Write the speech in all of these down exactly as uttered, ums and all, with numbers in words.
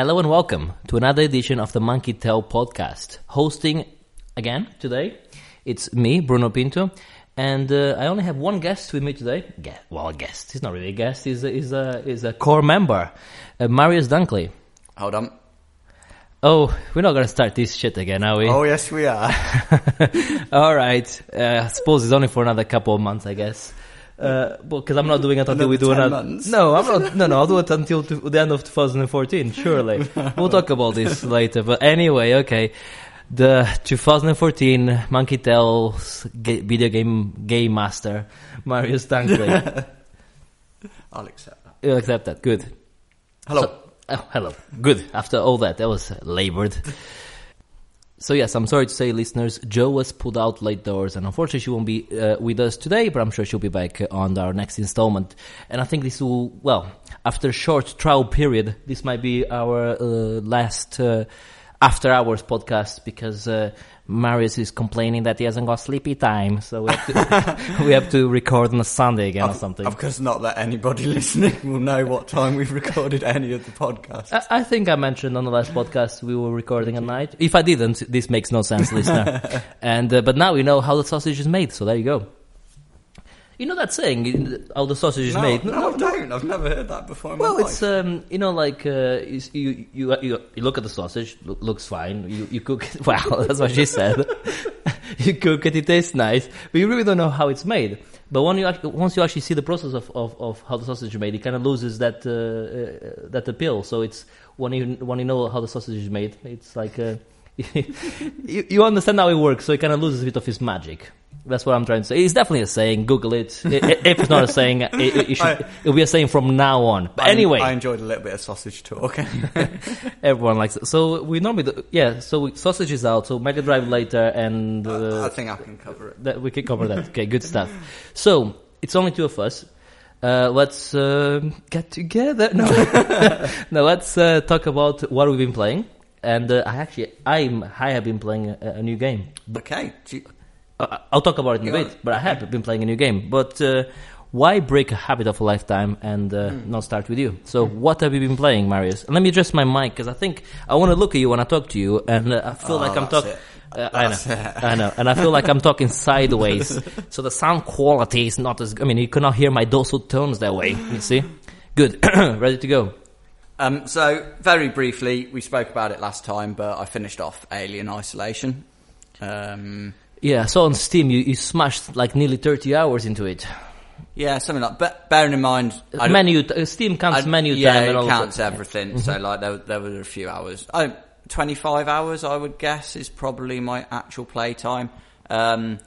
Hello and welcome to another edition of the Monkey Tell podcast. Hosting again today, it's me, Bruno Pinto, and uh, I only have one guest with me today. Guest, well, a guest. He's not really a guest. He's a, he's a, he's a core member, uh, Marius Dunkley. Hold on. Oh, we're not going to start this shit again, are we? Oh, yes, we are. All right. Uh, I suppose it's only for another couple of months, I guess. Uh, because I'm not doing it until we do another. No, I'm not. No, no, I'll do it until to, the end of twenty fourteen. Surely, no. We'll talk about this later. But anyway, okay, the twenty fourteen Monkey Tell's ga- video game game master Marius Dunkley. I'll accept that. You'll accept that. Good. Hello. So, oh, hello. Good. After all that, that was labored. So yes, I'm sorry to say, listeners, Jo was pulled out late doors, and unfortunately she won't be uh, with us today, but I'm sure she'll be back on our next installment. And I think this will, well, after a short trial period, this might be our uh, last uh, After Hours podcast, because uh, Marius is complaining that he hasn't got sleepy time, so we have to, we have to record on a Sunday again of, or something. Of course, not that anybody listening will know what time we've recorded any of the podcasts. I, I think I mentioned on the last podcast we were recording at night. If I didn't, this makes no sense, listener. and uh, But now we know how the sausage is made, so there you go. You know that saying, how the sausage is no, made? No, no, I don't. I've never heard that before in well, my life. Well, it's, um, you know, like, uh, you, you, you, you look at the sausage, lo- looks fine, you, you cook it, wow, that's what she said. You cook it, it tastes nice, but you really don't know how it's made. But when you actually, once you actually see the process of, of, of how the sausage is made, it kind of loses that uh, uh, that appeal. So it's, when you, when you know how the sausage is made, it's like, uh, you, you understand how it works, so it kind of loses a bit of its magic. That's what I'm trying to say. It's definitely a saying. Google it. If it's not a saying, it, it, it should, I, it'll be a saying from now on. But anyway, I enjoyed a little bit of sausage talk. Everyone likes it. So we normally, do, yeah. So we, sausage is out. So Mega Drive later, and uh, uh, I think I can cover it. That, we can cover that. Okay, good stuff. So it's only two of us. Uh, let's uh, get together. No, no. Let's uh, talk about what we've been playing. And uh, I actually, I'm, I have been playing a, a new game. Okay. Do you- I'll talk about it in a bit, but I have been playing a new game. But uh, why break a habit of a lifetime and uh, mm. not start with you? So what have you been playing, Marius? And let me adjust my mic, because I think I want to look at you when I talk to you, and uh, I feel oh, like I'm talking... Uh, I know, it. I know, and I feel like I'm talking sideways, so the sound quality is not as... I mean, you cannot hear my dulcet tones that way, you see? Good, ready to go. Um, so, very briefly, we spoke about it last time, but I finished off Alien Isolation. Um... Yeah, so on Steam you, you smashed like nearly thirty hours into it. Yeah, something like. But bearing in mind, I menu uh, Steam counts I, menu yeah, time. Yeah, it and all counts of everything. Mm-hmm. So like there, there were a few hours. Oh, twenty-five hours, I would guess, is probably my actual play time. Um,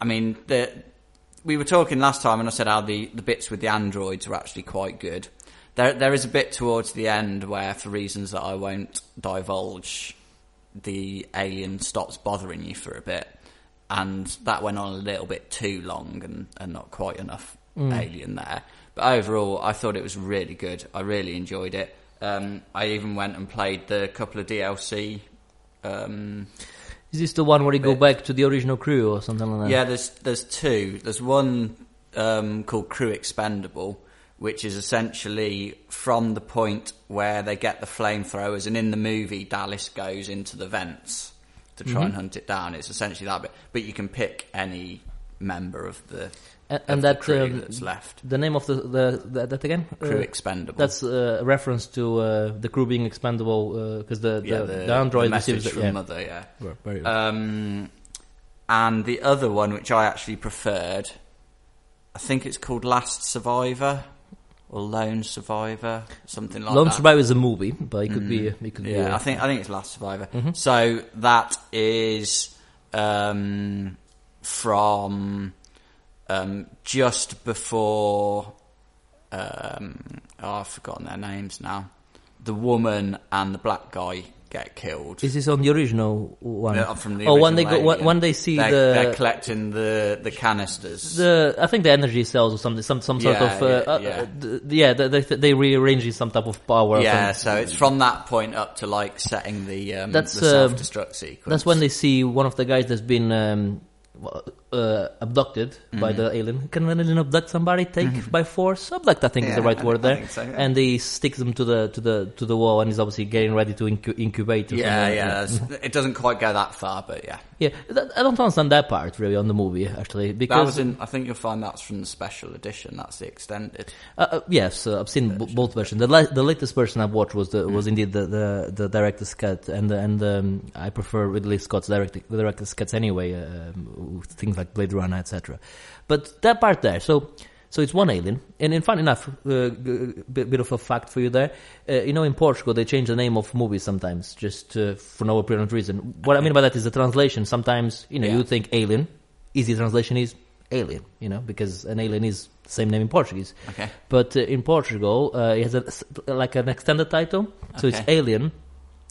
I mean, the, we were talking last time, and I said how the, the bits with the androids are actually quite good. There, there is a bit towards the end where, for reasons that I won't divulge, the alien stops bothering you for a bit, and that went on a little bit too long, and, and not quite enough mm. alien there. But overall, I thought it was really good. I really enjoyed it. Um, I even went and played the couple of D L C. Um, Is this the one where you bit. go back to the original crew or something like that? Yeah, there's there's two. There's one um, called Crew Expendable, which is essentially from the point where they get the flamethrowers, and in the movie, Dallas goes into the vents to try mm-hmm. and hunt it down. It's essentially that bit. But you can pick any member of the, and, of and that, the crew um, that's left. The name of the, the, the that again? Crew uh, Expendable. That's uh, a reference to uh, the crew being expendable, because uh, the, the, yeah, the, the android... The message from yeah. Mother, yeah. Well, very well. Um, and the other one, which I actually preferred, I think it's called Last Survivor... Or Lone Survivor, something like Lone that. Lone Survivor is a movie, but it could mm. be... It could yeah, be a, I think I think it's Last Survivor. Mm-hmm. So that is um, from um, just before... Um, oh, I've forgotten their names now. The woman and the black guy get killed. Is this on the original one? No, from the oh, original when they go, when, when they see they're, the they're collecting the, the canisters. The I think the energy cells or something, some some yeah, sort of uh, yeah, yeah. Uh, th- yeah they, they they rearrange some type of power. Yeah, so it's from that point up to like setting the um, that's, the self-destruct uh, sequence. That's when they see one of the guys that's been um, uh, abducted mm-hmm. by the alien. Can an alien abduct somebody? Take mm-hmm. by force? Abduct, I think, yeah, is the right I, word there. So, yeah. And he sticks them to the to the to the wall, and he's obviously getting ready to incu- incubate. Yeah, yeah. Mm-hmm. It doesn't quite go that far, but yeah. Yeah, that, I don't understand that part really on the movie actually, because in, I think you'll find that's from the special edition. That's the extended. Uh, uh, yes, uh, I've seen b- both versions. The, la- the latest version I've watched was the, mm-hmm. was indeed the, the, the director's cut, and the, and um, I prefer Ridley Scott's direct director's cuts anyway. Uh, things like Blade Runner, et cetera. But that part there, so so it's one alien, and, and fun enough, uh, b- bit of a fact for you there. Uh, you know, in Portugal they change the name of movies sometimes, just uh, for no apparent reason. What I mean by that is the translation. Sometimes you know yeah. you think alien, easy translation is alien, you know, because an alien is the same name in Portuguese. Okay. But uh, in Portugal uh, it has a, like an extended title, so okay. it's Alien.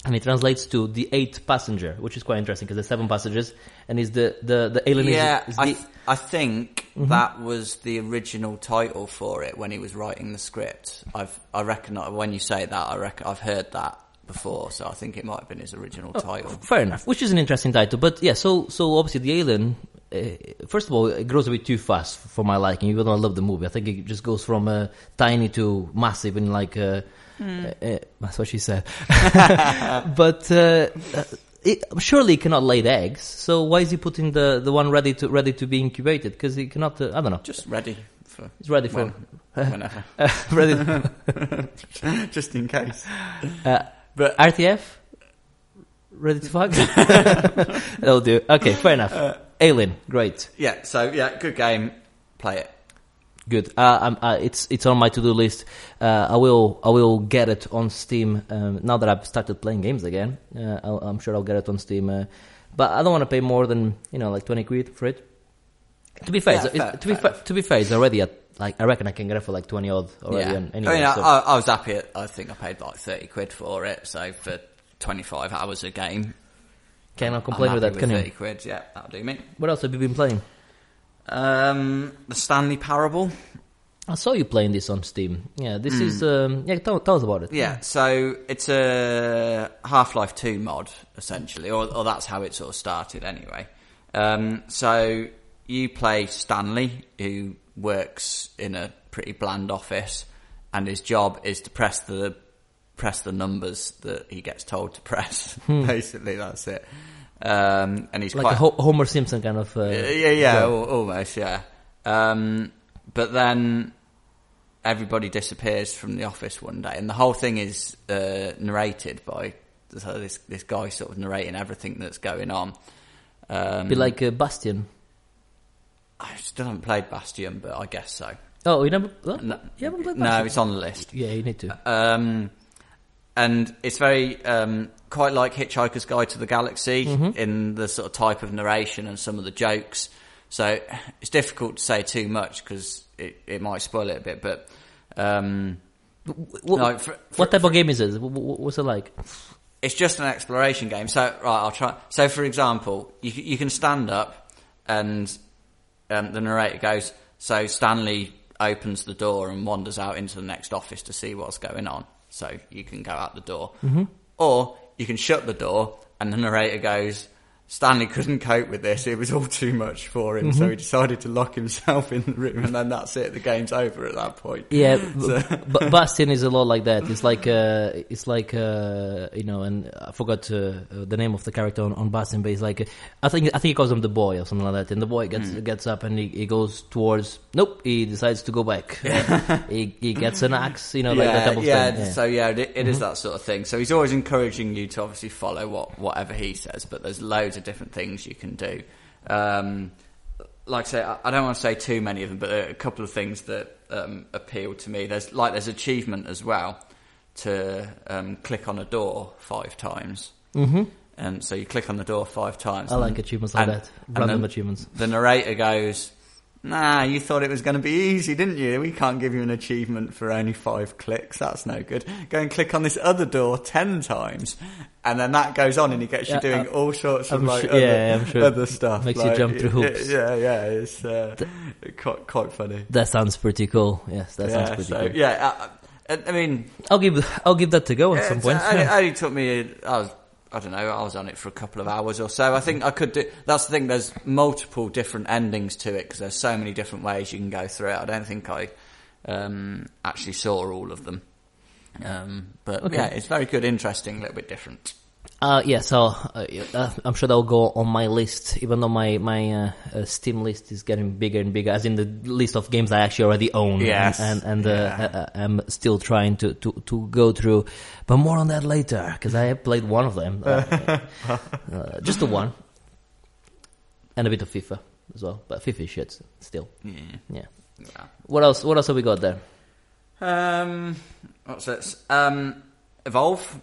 And it translates to the eighth passenger, which is quite interesting because there's seven passengers, and is the the the alien. Yeah, is the... I, th- I think mm-hmm. that was the original title for it when he was writing the script. I've I reckon when you say that, I reckon I've heard that before, so I think it might have been his original oh, title. Fair enough, which is an interesting title, but yeah. So so obviously the alien. Uh, first of all, it grows a bit too fast for my liking. Even though I love the movie, I think it just goes from uh, tiny to massive in like. Uh, Mm. Uh, uh, that's what she said. But uh, it, surely he cannot lay the eggs. So why is he putting the, the one ready to ready to be incubated? Because he cannot. Uh, I don't know. Just ready for. He's ready for. When, whenever. Uh, ready. For, just in case. Uh, but R T F. Ready to fuck? That'll do. Okay, fair enough. Uh, Alien, great. Yeah. So yeah, good game. Play it. Good. Uh, I'm, uh, it's it's on my to-do list. Uh, I will I will get it on Steam um, now that I've started playing games again. Uh, I'll, I'm sure I'll get it on Steam, uh, but I don't want to pay more than you know like twenty quid for it. To be fair, yeah, fair to be fair, fair, to be fair, it's already at like I reckon I can get it for like twenty odd already. Yeah. And anyway, I mean, so. I, I was happy. At, I think I paid like thirty quid for it, so for twenty-five hours a game. Cannot complain with that, with can you? Thirty quid, yeah, that'll do me. What else have you been playing? Um, The Stanley Parable. I saw you playing this on Steam. Yeah, this mm. is... Um, yeah, tell, tell us about it. Yeah, so it's a Half-Life two mod, essentially, or, or that's how it sort of started anyway. Um, so you play Stanley, who works in a pretty bland office, and his job is to press the press the numbers that he gets told to press. Hmm. Basically, that's it. Um, and he's like quite, a Ho- Homer Simpson kind of uh, yeah yeah al- almost yeah um, but then everybody disappears from the office one day, and the whole thing is uh, narrated by so this this guy sort of narrating everything that's going on. Um, be like uh, Bastion. I still haven't played Bastion, but I guess so. Oh, you never no, you haven't played Bastion? No, it's on the list. Yeah, you need to. Um, and it's very um, quite like Hitchhiker's Guide to the Galaxy mm-hmm. in the sort of type of narration and some of the jokes. So it's difficult to say too much because it, it might spoil it a bit. But um, what, no, for, for, what type for, of game is it? What's it like? It's just an exploration game. So right, I'll try. So for example, you you can stand up, and um, the narrator goes. So Stanley opens the door and wanders out into the next office to see what's going on. So you can go out the door. Mm-hmm. Or you can shut the door and the narrator goes, Stanley couldn't cope with this. It was all too much for him. Mm-hmm. So he decided to lock himself in the room, and then that's it. The game's over at that point. Yeah. So. But Bastion is a lot like that. It's like, uh, it's like, uh, you know, and I forgot uh, the name of the character on, on Bastion, but it's like, I think, I think he calls him the boy or something like that. And the boy gets, mm. gets up and he, he goes towards, nope, he decides to go back. Yeah. he, he gets an axe, you know, yeah, like that type of yeah, thing. Yeah. So yeah, it, it mm-hmm. is that sort of thing. So he's always encouraging you to obviously follow what, whatever he says, but there's loads of different things you can do. Um, like I say, I, I don't want to say too many of them, but there are a couple of things that um, appeal to me. There's like there's achievement as well to um, click on a door five times. Mm-hmm. And so you click on the door five times. I and, like achievements like and, that. Random achievements. The narrator goes, nah, you thought it was going to be easy, didn't you? We can't give you an achievement for only five clicks. That's no good. Go and click on this other door ten times. And then that goes on and he gets you yeah, doing I'm, all sorts of like, sure, other, yeah, sure. other stuff. Makes like, you jump through hoops. Yeah, yeah. It's uh, Th- quite, quite funny. That sounds pretty cool. Yes, that yeah, sounds pretty so, cool. Yeah, I, I mean... I'll give I'll give that to go at some point. It only took me... I was I don't know, I was on it for a couple of hours or so. I think I could do... That's the thing, there's multiple different endings to it, because there's so many different ways you can go through it. I don't think I um, actually saw all of them. Um, but, okay. Yeah, it's very good, interesting, a little bit different. Uh, yeah, so uh, I'm sure that will go on my list, even though my, my uh, uh, Steam list is getting bigger and bigger, as in the list of games I actually already own. Yes. And, and, and yeah. uh, I, I'm still trying to, to, to go through. But more on that later, because I played one of them. Uh, uh, just the one. And a bit of FIFA as well. But FIFA is shit still. Yeah. Yeah. Yeah. What else, what else have we got there? Um, what's this? Um, Evolve.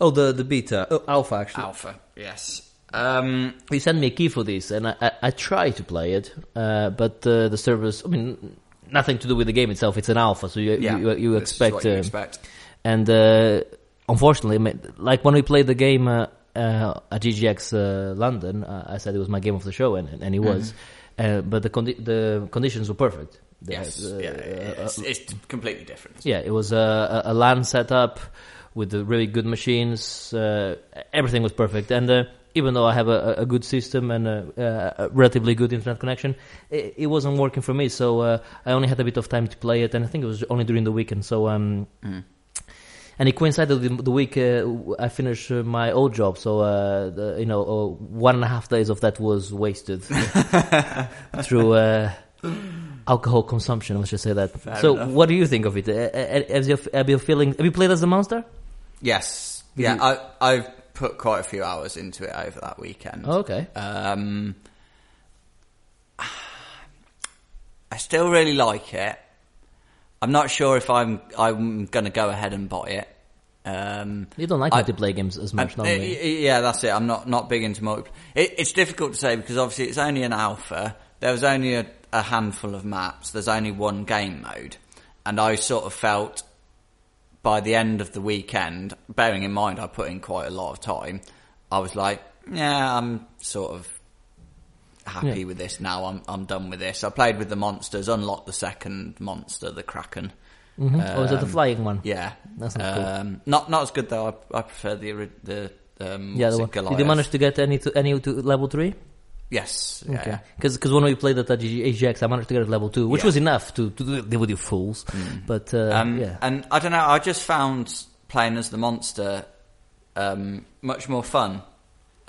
Oh, the, the beta. Oh, alpha, actually. Alpha, yes. Um, you sent me a key for this, and I, I, I tried to play it, uh, but uh, the servers... I mean, nothing to do with the game itself. It's an alpha, so you yeah, you, you expect... What you expect. Um, and uh, unfortunately, like when we played the game uh, uh, at G G X uh, London, uh, I said it was my game of the show, and, and it was. Mm-hmm. uh, but the condi- the conditions were perfect. They yes, had, uh, yeah, it's, uh, it's completely different. Yeah, it was a, a LAN setup... with the really good machines, uh, everything was perfect. And uh, even though I have a, a good system and a, a relatively good internet connection, it, it wasn't working for me. So uh, I only had a bit of time to play it, and I think it was only during the weekend. So, um, mm. and it coincided with the week uh, I finished my old job. So uh, the, you know, uh, one and a half days of that was wasted through. Uh, Alcohol consumption, let's just say that. Fair so, enough. What do you think of it? Have you, have you feeling? Have you played as a monster? Yes. Did yeah, you... I, I've put quite a few hours into it over that weekend. Oh, okay. Um, I still really like it. I'm not sure if I'm I'm going to go ahead and buy it. Um, you don't like multiplayer games as much, don't you? Yeah, that's it. I'm not, not big into multiplayer. It, it's difficult to say because obviously it's only an alpha. There was only a a handful of maps. There's only one game mode, and I sort of felt by the end of the weekend, bearing in mind I put in quite a lot of time, I was like, yeah, I'm sort of happy yeah. with this now. I'm I'm done with this. I played with the monsters, unlocked the second monster, the Kraken. Mm-hmm. Um, oh, is that the flying one? Yeah, that's not um, cool. Not not as good though. I, I prefer the the um, yeah. The one. Did you manage to get any to any to level three? Yes. Yeah, okay. Because yeah. when we played at A G X, I managed to get at level two, which yeah. was enough to, to deal with you fools. Mm. But uh, um, yeah, and I don't know. I just found playing as the monster um, much more fun.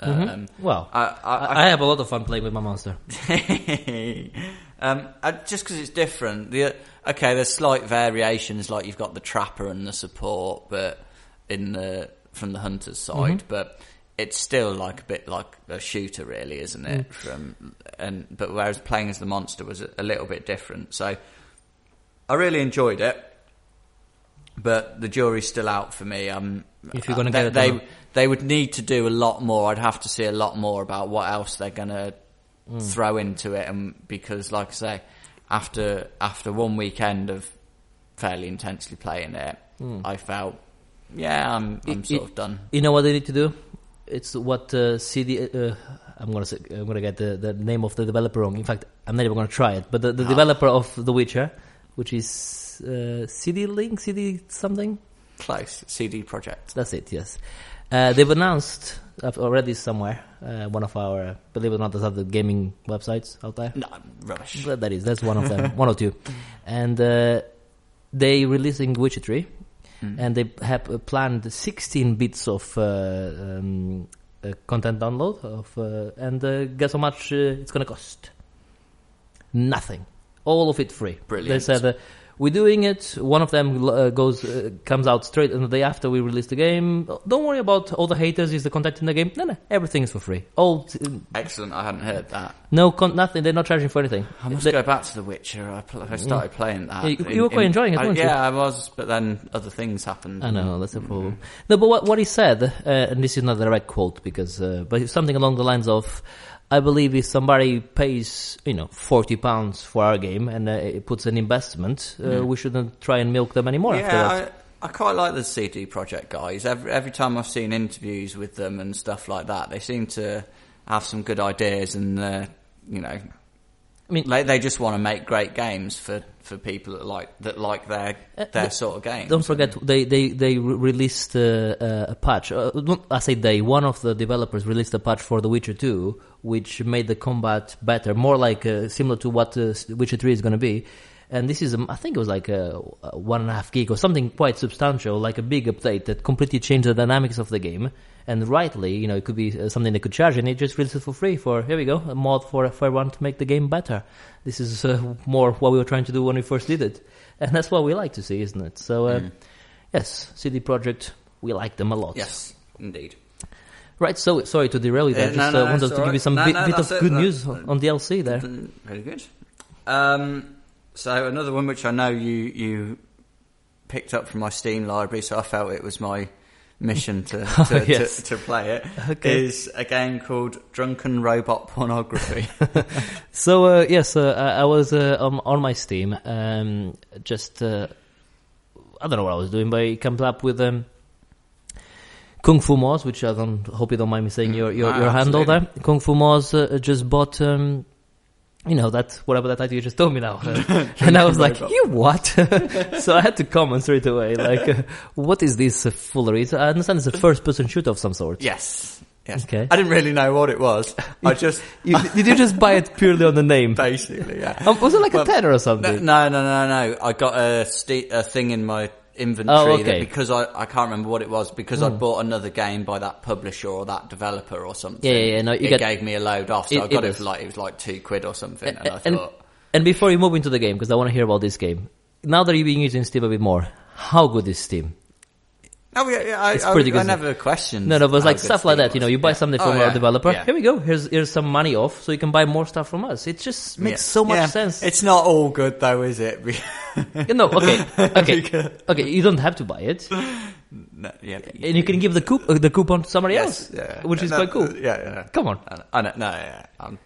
Mm-hmm. Um, well, I, I, I, I have a lot of fun playing with my monster. um, I, just because it's different. The, okay, there's slight variations. Like you've got the trapper and the support, but in the from the hunter's side, mm-hmm. but. It's still like a bit like a shooter, really, isn't it? Mm. From and but whereas playing as the monster was a little bit different, so I really enjoyed it. But the jury's still out for me. Um, if you're going to get it, they they would need to do a lot more. I'd have to see a lot more about what else they're going to mm. throw into it, and because, like I say, after after one weekend of fairly intensely playing it, mm. I felt, yeah, I'm I'm it, sort it, of done. You know what they need to do? It's what uh, C D. Uh, I'm gonna say, I'm gonna get the, the name of the developer wrong. In fact, I'm not even gonna try it. But the, the oh. developer of The Witcher, which is uh, C D Link, C D something, close C D Projekt. That's it. Yes, uh, they've announced. I've already somewhere uh, one of our uh, believe it or not, there's other gaming websites out there. No rubbish. But that is that's one of them, one or two, and uh, they releasing Witcher three. Mm. And they have planned sixteen bits of uh, um, uh, content download, of, uh, and uh, guess how much uh, it's going to cost? Nothing. All of it free. Brilliant. They said, uh, we're doing it. One of them uh, goes, uh, comes out straight, and the day after we release the game, don't worry about all the haters, is the content in the game. No, no, everything is for free. All t- Excellent, I hadn't heard that. No, con- nothing, they're not charging for anything. I must they- go back to The Witcher, I, pl- I started yeah. playing that. You, you were quite in, enjoying it, I, weren't yeah, you? Yeah, I was, but then other things happened. I know, that's a problem. Mm-hmm. No, but what, what he said, uh, and this is not a direct quote, because, uh, but something along the lines of, I believe if somebody pays, you know, forty pounds for our game and uh, it puts an investment, uh, mm. we shouldn't try and milk them anymore yeah, after that. I, I quite like the C D Projekt guys. Every, every time I've seen interviews with them and stuff like that, they seem to have some good ideas and, uh, you know, I mean, like, they just want to make great games for, for people that like that like their their uh, sort of games. Don't forget, they they they released uh, a patch. Uh, I say they. One of the developers released a patch for The Witcher two, which made the combat better, more like uh, similar to what uh, Witcher three is going to be. And this is, um, I think it was like a, a one and a half gig or something quite substantial, like a big update that completely changed the dynamics of the game. And rightly, you know, it could be uh, something they could charge, and they just released it for free for, here we go, a mod for, for everyone to make the game better. This is uh, more what we were trying to do when we first did it. And that's what we like to see, isn't it? So, uh, mm. yes, C D Projekt, we like them a lot. Yes, indeed. Right, so, sorry to derail you there. Uh, just no, no, uh, wanted to right. give you some no, bit, no, bit of it. good no, news no, on the L C there. Very good. Um... So another one which I know you, you picked up from my Steam library, so I felt it was my mission to to, oh, yes. to, to play it, okay. is a game called Drunken Robot Pornography. so, uh, yes, uh, I was uh, on, on my Steam, um, just, uh, I don't know what I was doing, but it comes up with um, Kung Fu Moz, which I don't hope you don't mind me saying your, your, ah, your handle there. Kung Fu Moz uh, just bought... Um, You know, that's whatever that title you just told me now. Uh, and I was like, you what? So I had to comment straight away. Like, uh, what is this uh, foolery? So I understand it's a first-person shooter of some sort. Yes. Yes. Okay. I didn't really know what it was. I just... you, did you just buy it purely on the name? Basically, yeah. Um, was it like well, a tenner or something? No, no, no, no, no. I got a, st- a thing in my... inventory oh, okay. that because I, I can't remember what it was because mm. I'd bought another game by that publisher or that developer or something. Yeah, yeah, no, you it get, gave me a load off, so it, I got it, it for like it was like two quid or something. And, and I thought. And before you move into the game, because I want to hear about this game. Now that you've been using Steam a bit more, how good is Steam? Oh yeah, yeah I, it's I, pretty I, good. I never questioned. No, no, but it's like stuff Steam like that. Was. You know, you buy yeah. something from oh, yeah. our developer. Yeah. Here we go. Here's here's some money off, so you can buy more stuff from us. It just makes yeah. so much yeah. sense. It's not all good though, is it? No, okay, okay, okay. You don't have to buy it, no, yeah, you and you can give the coupon, the coupon to somebody yes, else, yeah, which yeah, is no, quite cool. Yeah, yeah, no. Come on, I know, no, yeah, um,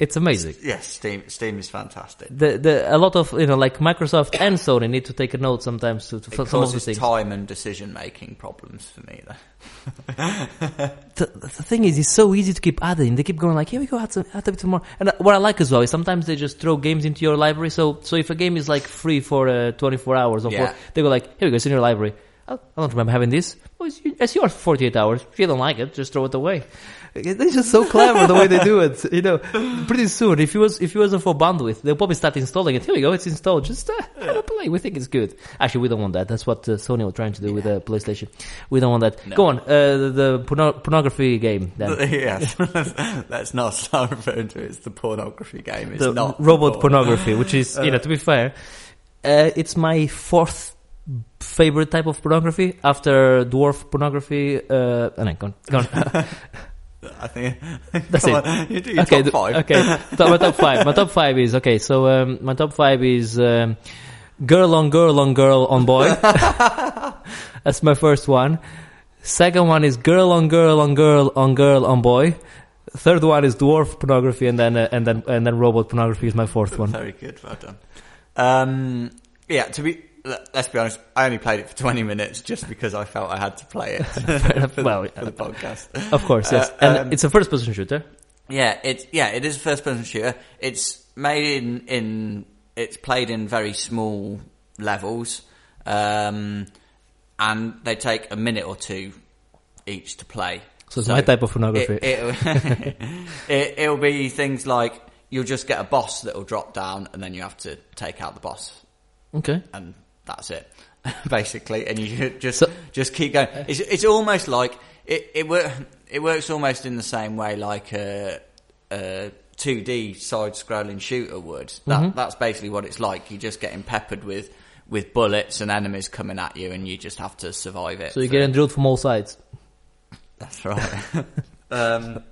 it's amazing. Yes, yeah, Steam, Steam is fantastic. The, the, a lot of you know, like Microsoft and Sony need to take a note sometimes to, to it some of the things. Time and decision making problems for me. Though. the, the thing is, it's so easy to keep adding. They keep going like, here we go, add some, add a bit more. And what I like as well is sometimes they just throw games into your library. So, so if a game is like free for uh, twenty-four hours or yeah. four, they go like, here we go, it's in your library. I don't remember having this. Well, it's yours for forty-eight hours. If you don't like it, just throw it away. It's just so clever the way they do it. You know, pretty soon, if it was if it wasn't for bandwidth, they'll probably start installing it. Here we go, it's installed. Just uh, have a play. We think it's good. Actually, we don't want that. That's what uh, Sony was trying to do yeah. with the uh, PlayStation. We don't want that. No. Go on, uh, the, the porno- pornography game. Then. Yes, that's not what I'm referring to. It's the pornography game. It's the not robot porn. pornography, which is, you know, to be fair, uh, it's my fourth. Favorite type of pornography after dwarf pornography? Uh, oh no, go on. Go on. I think that's it. On, you do your okay, top five. Okay, my top five. My top five is okay. So um, my top five is um, girl on girl on girl on boy. That's my first one. Second one is girl on girl on girl on girl on boy. Third one is dwarf pornography, and then uh, and then and then robot pornography is my fourth one. Very good, well done. Um, yeah, to be. Let's be honest, I only played it for twenty minutes just because I felt I had to play it for, well, the, for the podcast. Of course, yes. Uh, and um, it's a first-person shooter. Yeah, it's, yeah, it is a first-person shooter. It's made in, in... It's played in very small levels, um, and they take a minute or two each to play. So it's so my type of pornography. It, it, it, it'll be things like you'll just get a boss that'll drop down and then you have to take out the boss. Okay. And... that's it, basically, and you just so, just keep going. It's it's almost like it it, wor- it works almost in the same way like a, a two D side-scrolling shooter would. That mm-hmm. that's basically what it's like. You're just getting peppered with, with bullets and enemies coming at you, and you just have to survive it. So you're through. Getting drilled from all sides. That's right. um,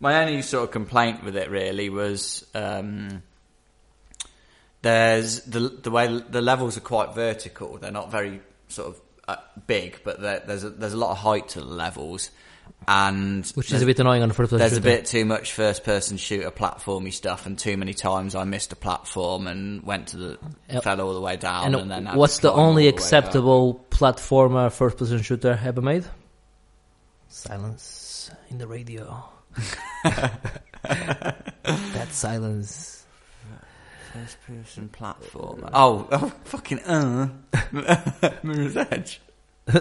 my only sort of complaint with it really was. Um, There's the the way the levels are quite vertical. They're not very sort of uh, big, but there's a, there's a lot of height to the levels, and which is a bit annoying on the first person. There's shooter. A bit too much first person shooter platformy stuff, and too many times I missed a platform and went to the yep. fell all the way down. And, and then had what's to the only the acceptable platformer first person shooter ever made? Silence in the radio. That silence. First-person platformer. Oh, oh fucking, uh. Mirror's Edge.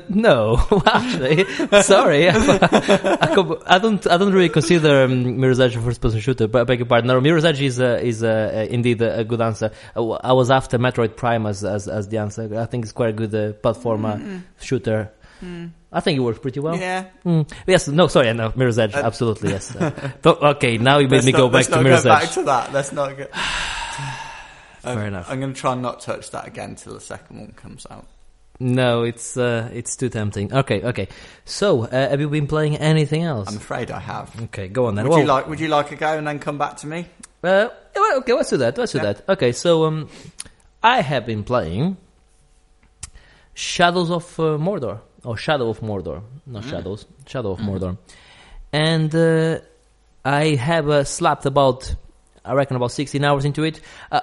No, actually, sorry, I, I, I don't, I don't really consider um, Mirror's Edge a first-person shooter. But I beg your pardon. No, Mirror's Edge is uh, is uh, indeed a good answer. I, I was after Metroid Prime as, as as the answer. I think it's quite a good uh, platformer mm-hmm. shooter. Mm. I think it worked pretty well. Yeah. Mm. Yes. No. Sorry. No. Mirror's Edge. Uh, absolutely. Yes. Uh, okay. Now you made me go not, back to Mirror's Edge. Let's not go back to that. Let's not go. Fair um, enough. I'm going to try and not touch that again until the second one comes out. No, it's uh, it's too tempting. Okay, okay. So, uh, have you been playing anything else? I'm afraid I have. Okay, go on then. Would well, you like Would you like a go and then come back to me? Uh, okay, let's do that. Let's do yeah. that. Okay, so um, I have been playing Shadows of uh, Mordor or Shadow of Mordor, not mm. Shadows, Shadow of mm. Mordor, and uh, I have uh, slapped about, I reckon, about sixteen hours into it. Uh,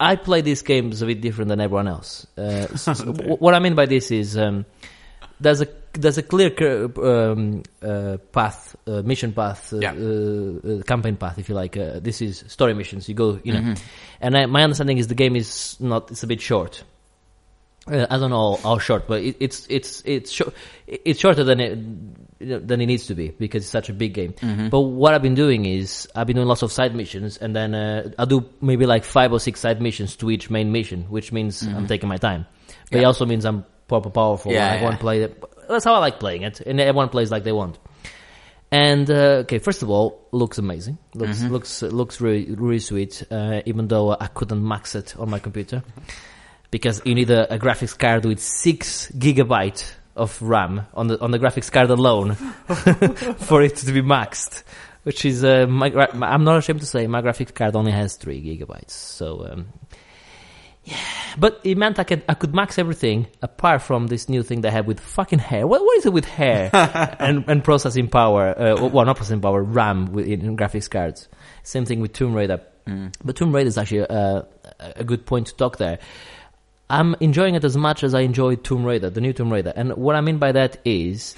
I play these games a bit different than everyone else. Uh, so w- what I mean by this is um, there's a there's a clear um, uh, path, uh, mission path, uh, yeah. uh, campaign path, if you like. Uh, this is story missions. You go, you know. Mm-hmm. And I, my understanding is the game is not. It's a bit short. Uh, I don't know how short, but it, it's it's it's short. It's shorter than it than it needs to be because it's such a big game. Mm-hmm. But what I've been doing is I've been doing lots of side missions, and then uh, I do maybe like five or six side missions to each main mission, which means mm-hmm. I'm taking my time. But yeah. it also means I'm proper powerful. Yeah, I yeah. won't play it. That's how I like playing it, and everyone plays like they want. And uh, okay, first of all, looks amazing. Looks mm-hmm. looks looks really really sweet. Uh, even though I couldn't max it on my computer. Because you need a, a graphics card with six gigabyte of RAM on the on the graphics card alone for it to be maxed, which is uh, my, gra- my. I'm not ashamed to say my graphics card only has three gigabytes. So, um, yeah, but it meant I could I could max everything apart from this new thing they have with fucking hair. What what is it with hair and and processing power? Uh, well, not processing power, RAM within in graphics cards. Same thing with Tomb Raider, mm. but Tomb Raider is actually uh, a good point to talk there. I'm enjoying it as much as I enjoyed Tomb Raider, the new Tomb Raider. And what I mean by that is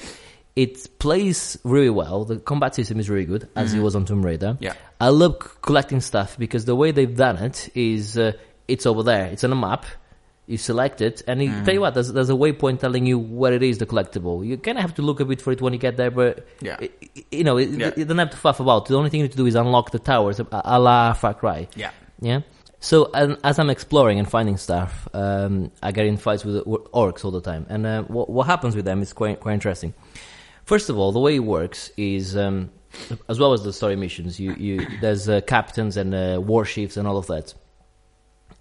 it plays really well. The combat system is really good, as mm-hmm. it was on Tomb Raider. Yeah. I love collecting stuff because the way they've done it is uh, it's over there. It's on a map. You select it. And mm-hmm. tell you what, there's, there's a waypoint telling you what it is, the collectible. You kind of have to look a bit for it when you get there, but yeah. it, you know, it, yeah. you don't have to faff about. The only thing you need to do is unlock the towers, a la Far Cry. Yeah. Yeah. So um, as I'm exploring and finding stuff, um, I get in fights with, with orcs all the time. And uh, what, what happens with them is quite quite interesting. First of all, the way it works is, um, as well as the story missions, you, you there's uh, captains and uh, warships and all of that.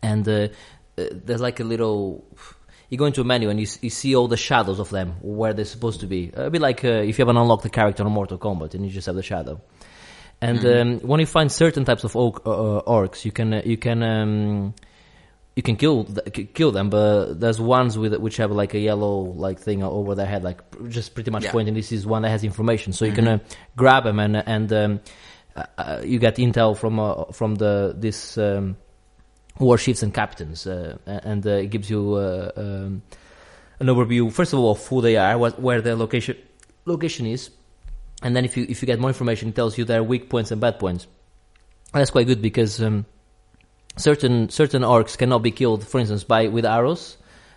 And uh, uh, there's like a little... You go into a menu and you, you see all the shadows of them, where they're supposed to be. A bit like uh, if you haven't unlocked the character on Mortal Kombat and you just have the shadow. And mm-hmm. um, when you find certain types of orc, uh, orcs, you can uh, you can um, you can kill th- kill them. But there's ones with which have like a yellow like thing over their head, like just pretty much yeah. pointing. This is one that has information, so mm-hmm. you can uh, grab them and and um, uh, you get intel from uh, from the this um, warships and captains, uh, and uh, it gives you uh, um, an overview. First of all, of who they are, what, where their location location is. And then if you if you get more information, it tells you there are weak points and bad points. And that's quite good because um, certain certain orcs cannot be killed, for instance, by with arrows,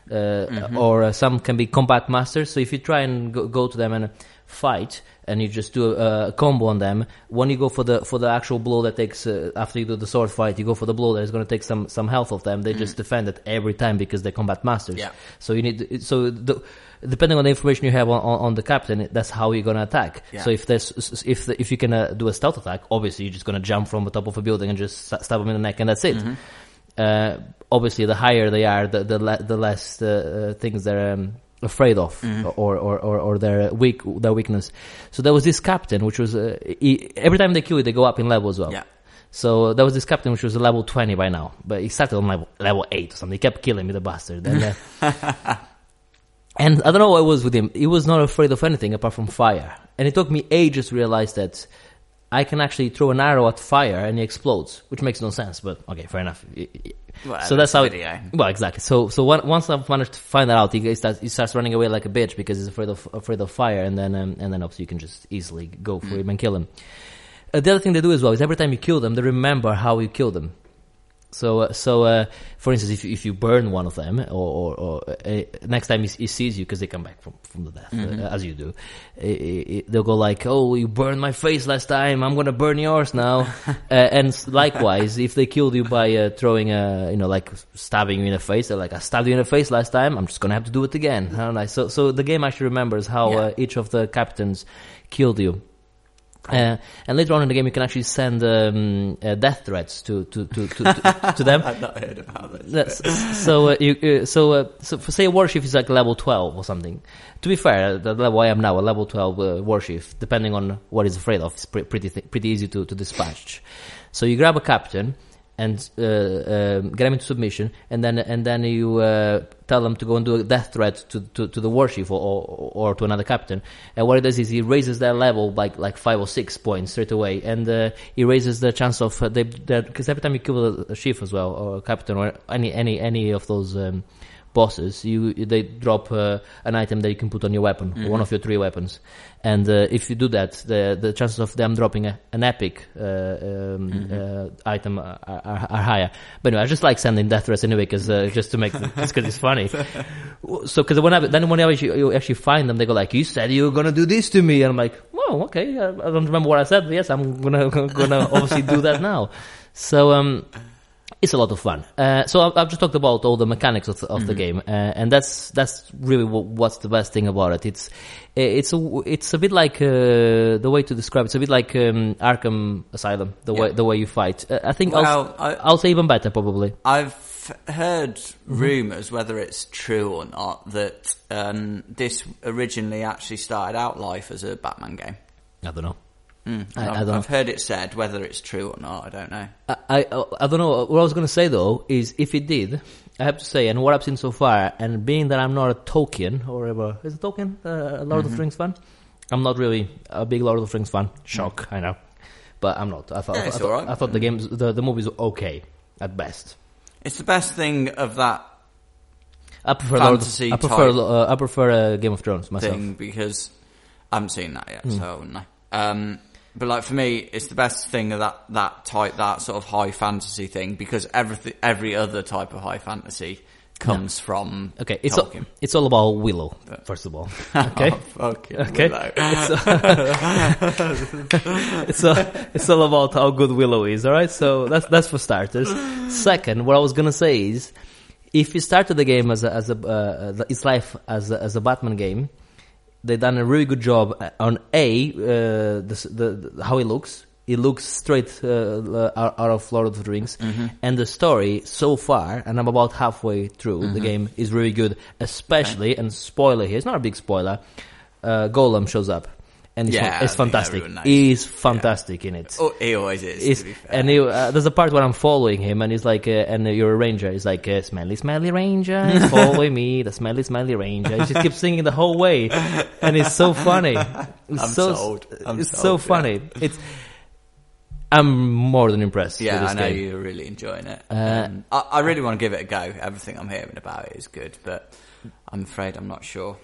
uh, mm-hmm. or uh, some can be combat masters. So if you try and go, go to them and fight, and you just do a, a combo on them, when you go for the for the actual blow that takes uh, after you do the sword fight, you go for the blow that is going to take some some health of them. They mm-hmm. just defend it every time because they're combat masters. Yeah. So you need so the. Depending on the information you have on, on, on the captain, that's how you're gonna attack. Yeah. So if there's if the, if you can uh, do a stealth attack, obviously you're just gonna jump from the top of a building and just stab him in the neck, and that's it. Mm-hmm. Uh, obviously, the higher they are, the the, le- the less uh, things they're um, afraid of, mm-hmm. or, or, or or their weak their weakness. So there was this captain, which was uh, he, every time they kill it, they go up in level as well. Yeah. So there was this captain, which was level twenty by now, but he started on level level eight or something. He kept killing me, the bastard. Then, uh, and I don't know what it was with him. He was not afraid of anything apart from fire. And it took me ages to realize that I can actually throw an arrow at fire and it explodes, which makes no sense, but okay, fair enough. Well, so that's how... It, well, exactly. So so one, once I've managed to find that out, he starts, he starts running away like a bitch because he's afraid of afraid of fire, and then um, and then obviously you can just easily go for mm. him and kill him. Uh, the other thing they do as well is every time you kill them, they remember how you killed them. So, uh, so uh, for instance, if if you burn one of them, or, or, or uh, next time he, he sees you, because they come back from, from the death, mm-hmm. uh, as you do, it, it, they'll go like, "Oh, you burned my face last time. I'm gonna burn yours now." uh, and likewise, if they killed you by uh, throwing a, you know, like stabbing you in the face, they're like, "I stabbed you in the face last time. I'm just gonna have to do it again." I don't know. So, so the game actually remembers how yeah. uh, each of the captains killed you. Uh, and later on in the game, you can actually send um, uh, death threats to to to to, to, to them. I've not heard about this. So uh, you, uh, so uh, so for, say a warship is like level twelve or something. To be fair, the level I am now, a level twelve uh, warship, depending on what it's afraid of, is pre- pretty th- pretty easy to to dispatch. So you grab a captain and uh, uh, get him into submission, and then and then you uh, tell them to go and do a death threat to to, to the warship or, or or to another captain. And what it does is he raises their level by like five or six points straight away, and uh, he raises the chance of uh, they because every time you kill a chief as well or a captain or any any any of those um, bosses, you they drop uh, an item that you can put on your weapon, mm-hmm. one of your three weapons. And uh, if you do that, the the chances of them dropping a, an epic uh, um, mm-hmm. uh, item are, are, are higher. But anyway, I just like sending death threats anyway, because uh, just to make because it's funny. So because when I, then when I, you actually find them, they go like, "You said you were gonna do this to me," and I'm like, "Oh, okay, I, I don't remember what I said, but yes, I'm gonna gonna obviously do that now." So. um It's a lot of fun. Uh, so I've, I've just talked about all the mechanics of, of mm-hmm. the game, uh, and that's that's really w- what's the best thing about it. It's it's a it's a bit like uh, the way to describe it, it's a bit like um, Arkham Asylum, the yeah. way the way you fight. Uh, I think well, I'll, I, I'll say even better probably. I've heard rumors, mm-hmm. whether it's true or not, that um, this originally actually started out life as a Batman game. I don't know. Mm, I, I don't I've know. heard it said, whether it's true or not, I don't know. I, I, I don't know. What I was going to say, though, is if it did, I have to say, and what I've seen so far, and being that I'm not a Tolkien, or ever, is it Tolkien, a uh, Lord mm-hmm. of the Rings fan? I'm not really a big Lord of the Rings fan. Shock, mm. I know. But I'm not. I thought, yeah, it's I thought, all right. I thought the, games, the, the movie's okay, at best. It's the best thing of that I prefer fantasy Lord of, I prefer, uh, I prefer uh, Game of Thrones, myself. Thing because I haven't seen that yet, mm. so no. Um, But like for me, it's the best thing of that, that type, that sort of high fantasy thing, because every every other type of high fantasy comes no. from okay. It's all, it's all about Willow, first of all. Okay, oh, fuck it, okay. Willow. It's, it's all it's all about how good Willow is. All right, so that's that's for starters. Second, what I was gonna say is, if you started the game as a, as a uh, it's life as a, as a Batman game. They've done a really good job on A, uh, the, the, the, how it looks. It looks straight uh, out of Lord of the Rings. Mm-hmm. And the story so far, and I'm about halfway through, mm-hmm. the game is really good. Especially, okay. and spoiler here, it's not a big spoiler, uh, Gollum shows up. And it's, yeah, it's fantastic. He's fantastic yeah. in it. Oh, he always is. To be fair. And he, uh, there's a part where I'm following him, and he's like, uh, and you're a ranger. He's like, uh, "Smelly, smelly ranger, follow me, the smelly, smelly ranger." He just keeps singing the whole way, and it's so funny. It's I'm so sold. I'm it's sold, so funny. Yeah. It's. I'm more than impressed. Yeah, with this I know game. You're really enjoying it. Uh, um, I, I really want to give it a go. Everything I'm hearing about it is good, but I'm afraid I'm not sure.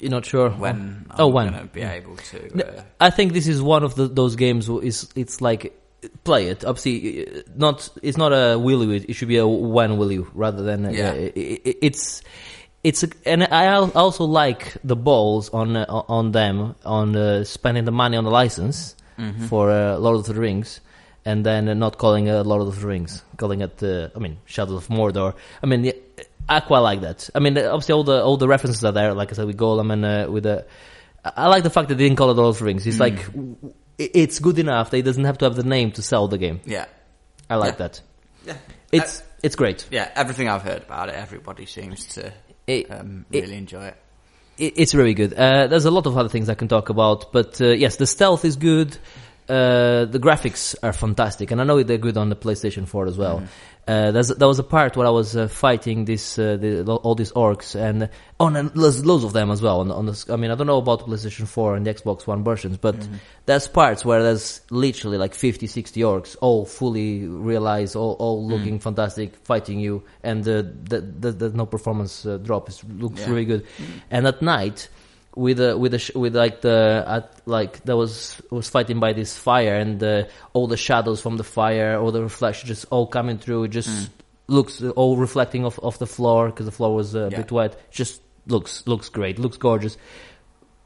You're not sure when I'm oh, when. gonna be able to. Uh... I think this is one of the, those games. Is it's like play it. Obviously, not. It's not a will you. It should be a when will you rather than. Yeah. Uh, it, it's it's a, and I also like the balls on uh, on them on uh, spending the money on the license mm-hmm. for uh, Lord of the Rings. And then not calling it Lord of the Rings, calling it, uh, I mean, Shadow of Mordor. I mean, I quite like that. I mean, obviously all the all the references are there. Like I said, with Gollum and uh, with the. I like the fact that they didn't call it Lord of the Rings. It's mm. like it's good enough that it doesn't have to have the name to sell the game. Yeah, I like yeah. that. Yeah, it's uh, it's great. Yeah, everything I've heard about it, everybody seems to it, um, really it, enjoy it. it. It's really good. Uh, there's a lot of other things I can talk about, but uh, yes, the stealth is good. Uh, the graphics are fantastic, and I know they're good on the PlayStation four as well. Mm. Uh, there's, there was a part where I was uh, fighting this, uh, the, all these orcs, and oh, and there's loads of them as well. On, on the, I mean, I don't know about the PlayStation four and the Xbox One versions, but mm. there's parts where there's literally like fifty, sixty orcs, all fully realized, all, all looking mm. fantastic, fighting you, and uh, the, the, the no performance uh, drop. It looks yeah. really good. Mm. And at night, with a, with a, with like the uh, like that was was fighting by this fire, and the, all the shadows from the fire, all the reflection, just all coming through, just mm. looks all reflecting off, off the floor, because the floor was a yeah. bit wet. Just looks looks great, looks gorgeous.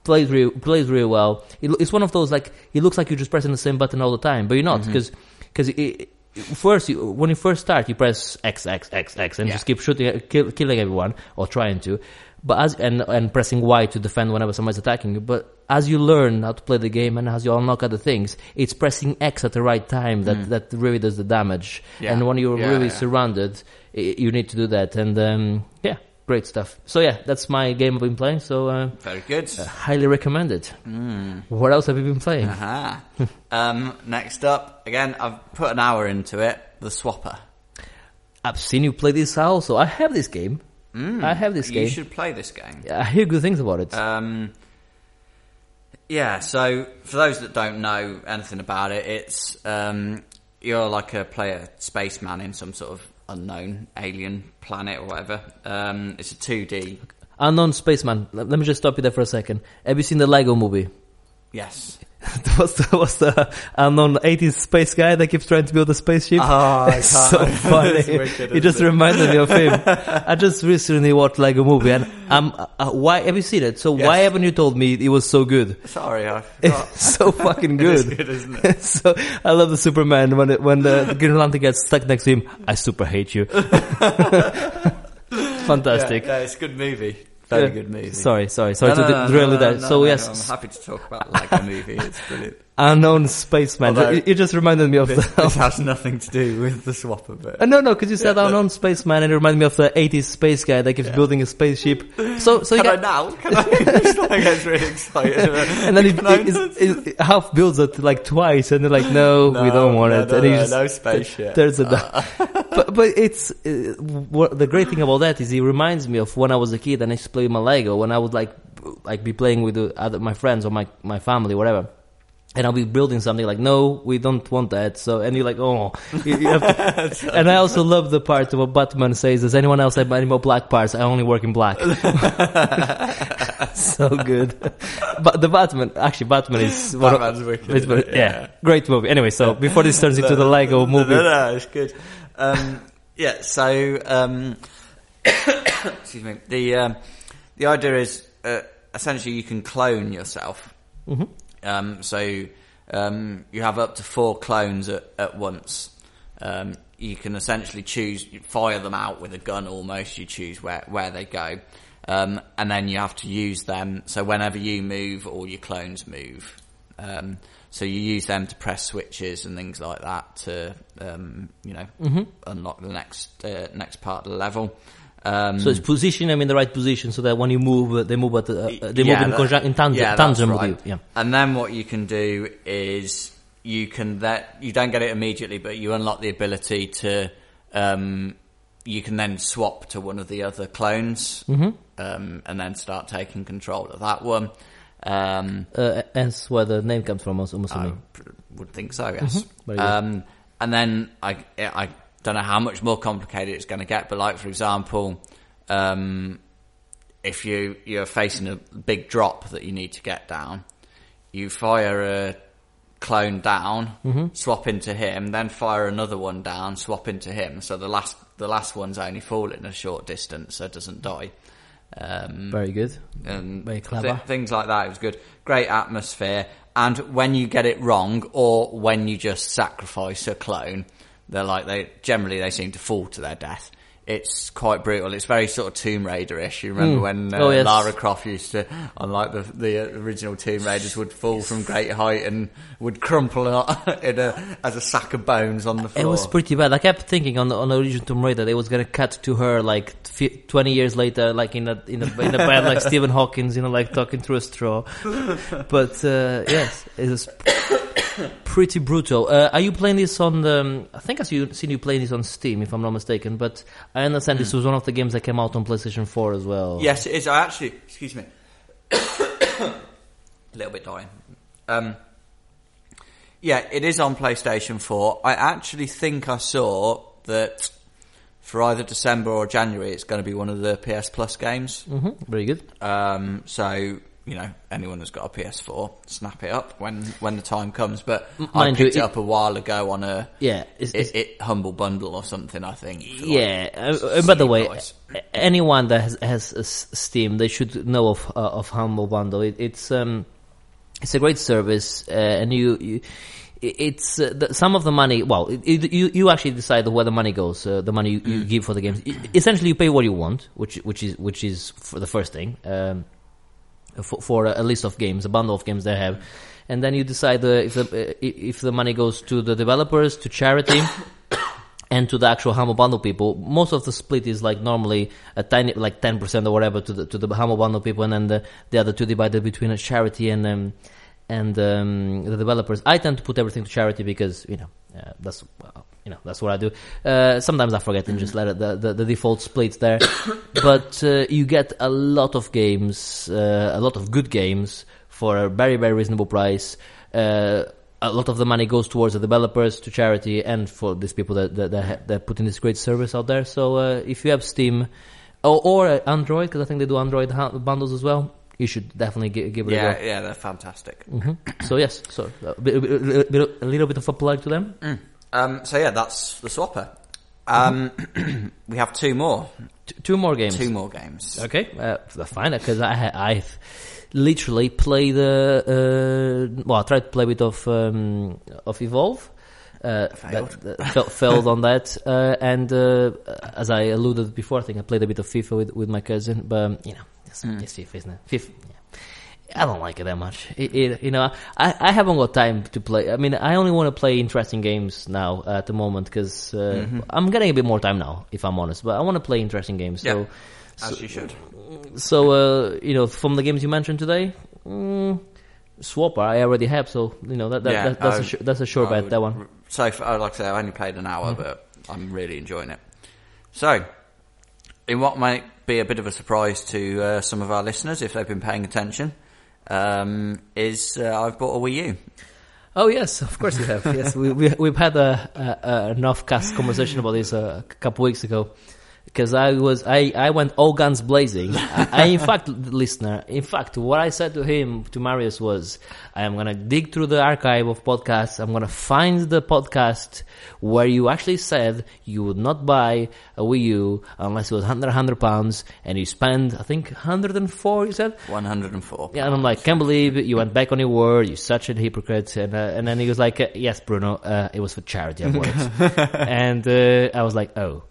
Plays really, plays really well. It, it's one of those, like, it looks like you're just pressing the same button all the time, but you're not, because mm-hmm. because first you, when you first start, you press X X X X and yeah. just keep shooting, kill, killing everyone or trying to, but as and and pressing Y to defend whenever somebody's attacking you. But as you learn how to play the game and as you unlock other things, it's pressing X at the right time that mm. that really does the damage. Yeah. And when you're yeah, really yeah. surrounded, it, you need to do that. And um, yeah. great stuff. So yeah, that's my game I've been playing. So uh, very good. Uh, highly recommend it. Mm. What else have you been playing? Uh-huh. um, next up, again, I've put an hour into it. The Swapper. I've seen you play this also. I have this game. Mm. I have this you game. You should play this game. I hear good things about it. Um, yeah. So for those that don't know anything about it, it's um, you're like a player spaceman in some sort of unknown alien planet or whatever. Um, it's a two D. Unknown spaceman. Let me just stop you there for a second. Have you seen the Lego Movie? Yes. What's the, what's the unknown eighties space guy that keeps trying to build a spaceship? Oh, it's so funny. It's wicked, it just it? reminded me of him. I just recently watched Lego Movie, and I'm, uh, why have you seen it? So yes. why haven't you told me it was so good? Sorry, I forgot. It's so fucking good. It is good, isn't it? So I love the Superman when it, when the Green Lantern gets stuck next to him. I super hate you. Fantastic. Yeah, yeah, it's a good movie. Very good movie. Sorry, sorry, sorry no, no, to derail no, no, no, that. No, so no, yes, I'm happy to talk about like a movie. It's brilliant. Unknown spaceman. Although, it, it just reminded me of this, the, this has nothing to do with the Swapper bit. Uh, no, no, because you said yeah, unknown no. spaceman, and it reminded me of the eighties space guy that keeps yeah. building a spaceship. So, so can you I got, now? Can I? I get really excited. And then it, it, it, it half builds it like twice, and they're like, "No, no we don't want no, it." No, and no, he just no spaceship. Turns it down. But, but it's uh, what, the great thing about that is he reminds me of when I was a kid and I used to play with my Lego, when I would like like be playing with the other, my friends or my my family, whatever. And I'll be building something like, no, we don't want that. So, and you're like, oh. You, you have to. And I also love the part where Batman says, does anyone else have any more black parts? I only work in black. So good. But the Batman, actually, Batman is one Batman's of, wicked. One, yeah. yeah, great movie. Anyway, so before this turns into the Lego movie. No, no, no, it's good. Um, yeah, so, um, excuse me. The, um, the idea is, uh, essentially you can clone yourself. Mm-hmm. Um, so um, you have up to four clones at, at once. Um, you can essentially choose, fire them out with a gun almost. You choose where, where they go. Um, and then you have to use them. So whenever you move, all your clones move. Um, so you use them to press switches and things like that to, um, you know, mm-hmm. unlock the next uh, next part of the level. Um, so it's position them in the right position so that when you move, they move at the, uh, they yeah, move in, conjun- in tandem, yeah, tandem right. with you. Yeah. And then what you can do is you can that you don't get it immediately, but you unlock the ability to um, you can then swap to one of the other clones mm-hmm. um, and then start taking control of that one. Um, uh, that's where the name comes from, I'm assuming. I would think so. Yes. Mm-hmm. Um, and then I I. don't know how much more complicated it's going to get, but like for example, um, if you you're facing a big drop that you need to get down, you fire a clone down, mm-hmm. swap into him, then fire another one down, swap into him. So the last the last one's only falling a short distance, so it doesn't die. Um, Very good, and very clever. Th- things like that. It was good, great atmosphere. And when you get it wrong, or when you just sacrifice a clone. They're like, they, generally they seem to fall to their death. It's quite brutal. It's very sort of Tomb Raider-ish. You remember mm. when uh, oh, yes. Lara Croft used to, unlike the, the original Tomb Raiders, would fall from great height and would crumple in a, as a sack of bones on the floor. It was pretty bad. I kept thinking on the, on the original Tomb Raider, they was going to cut to her like f- twenty years later, like in a, in a, in a bed like Stephen Hawking, you know, like talking through a straw. But, uh, yes, it was... pretty brutal. Uh, are you playing this on the... Um, I think I've seen you playing this on Steam, if I'm not mistaken, but I understand mm. this was one of the games that came out on PlayStation four as well. Yes, it is. I actually... Excuse me. A little bit dying. Um, yeah, it is on PlayStation four. I actually think I saw that for either December or January, it's going to be one of the P S Plus games. Mm-hmm. Very good. Um, so... you know, anyone who's got a P S four, snap it up when when the time comes. But Mind I picked you, it up a while ago on a yeah, it's, it, it's, it Humble Bundle or something, I think. Yeah, like, uh, by the way, price. Anyone that has, has a Steam, they should know of uh, of Humble Bundle. It, it's um, it's a great service, uh, and you. you It's uh, the, some of the money. Well, it, it, you you actually decide where the money goes. Uh, the money you, you mm. give for the games. It, essentially, you pay what you want, which which is which is for the first thing. Um, for, for a list of games, a bundle of games they have, and then you decide uh, if the if the money goes to the developers, to charity, and to the actual Humble Bundle people. Most of the split is like normally a tiny, like ten percent or whatever to the to the Humble Bundle people, and then the the other two divided between a charity and. Um, And um, the developers, I tend to put everything to charity because you know uh, that's well, you know that's what I do. Uh, sometimes I forget and just let it, the, the the default split there. But uh, you get a lot of games, uh, a lot of good games for a very very reasonable price. Uh, a lot of the money goes towards the developers, to charity, and for these people that that that, that put in this great service out there. So uh, if you have Steam or, or Android, because I think they do Android bundles as well. You should definitely give, give it yeah, a go. Yeah, yeah, they're fantastic. Mm-hmm. So yes, so a, bit, a, bit, a little bit of a plug to them. Mm. Um, so yeah, that's The Swapper. Um, mm-hmm. We have two more. T- two more games. Two more games. Okay, uh, fine, because I, I've literally played, uh, uh, well, I tried to play a bit of, um, of Evolve. Uh, failed. That, that, failed on that, uh, and uh, as I alluded before, I think I played a bit of FIFA with, with my cousin, but um, you know, it's, mm. it's FIFA, isn't it? FIFA, yeah. I don't like it that much. It, it, you know, I, I haven't got time to play. I mean, I only want to play interesting games now uh, at the moment because uh, mm-hmm. I'm getting a bit more time now, if I'm honest. But I want to play interesting games, so yeah, as so, you should. So uh, you know, from the games you mentioned today. Mm, Swapper, I already have, so you know that, that, yeah, that that's I, a sure, that's a sure I bet would, that one. So, far, like I say, I only played an hour, mm-hmm. but I'm really enjoying it. So, in what might be a bit of a surprise to uh, some of our listeners if they've been paying attention, um, is uh, I've bought a Wii U. Oh yes, of course you have. Yes, we, we we've had a, a, a an off-cast conversation about this uh, a couple weeks ago. Because I was, I, I went all guns blazing. I, I, in fact, the listener, in fact, what I said to him, to Marius was, I am going to dig through the archive of podcasts. I'm going to find the podcast where you actually said you would not buy a Wii U unless it was one hundred, one hundred pounds and you spend, I think, one hundred four, you said? one hundred four. Yeah, and I'm like, can't believe it. You went back on your word. You're such a hypocrite. And, uh, and then he was like, yes, Bruno, uh, it was for charity. I worked. And, uh, I was like, oh.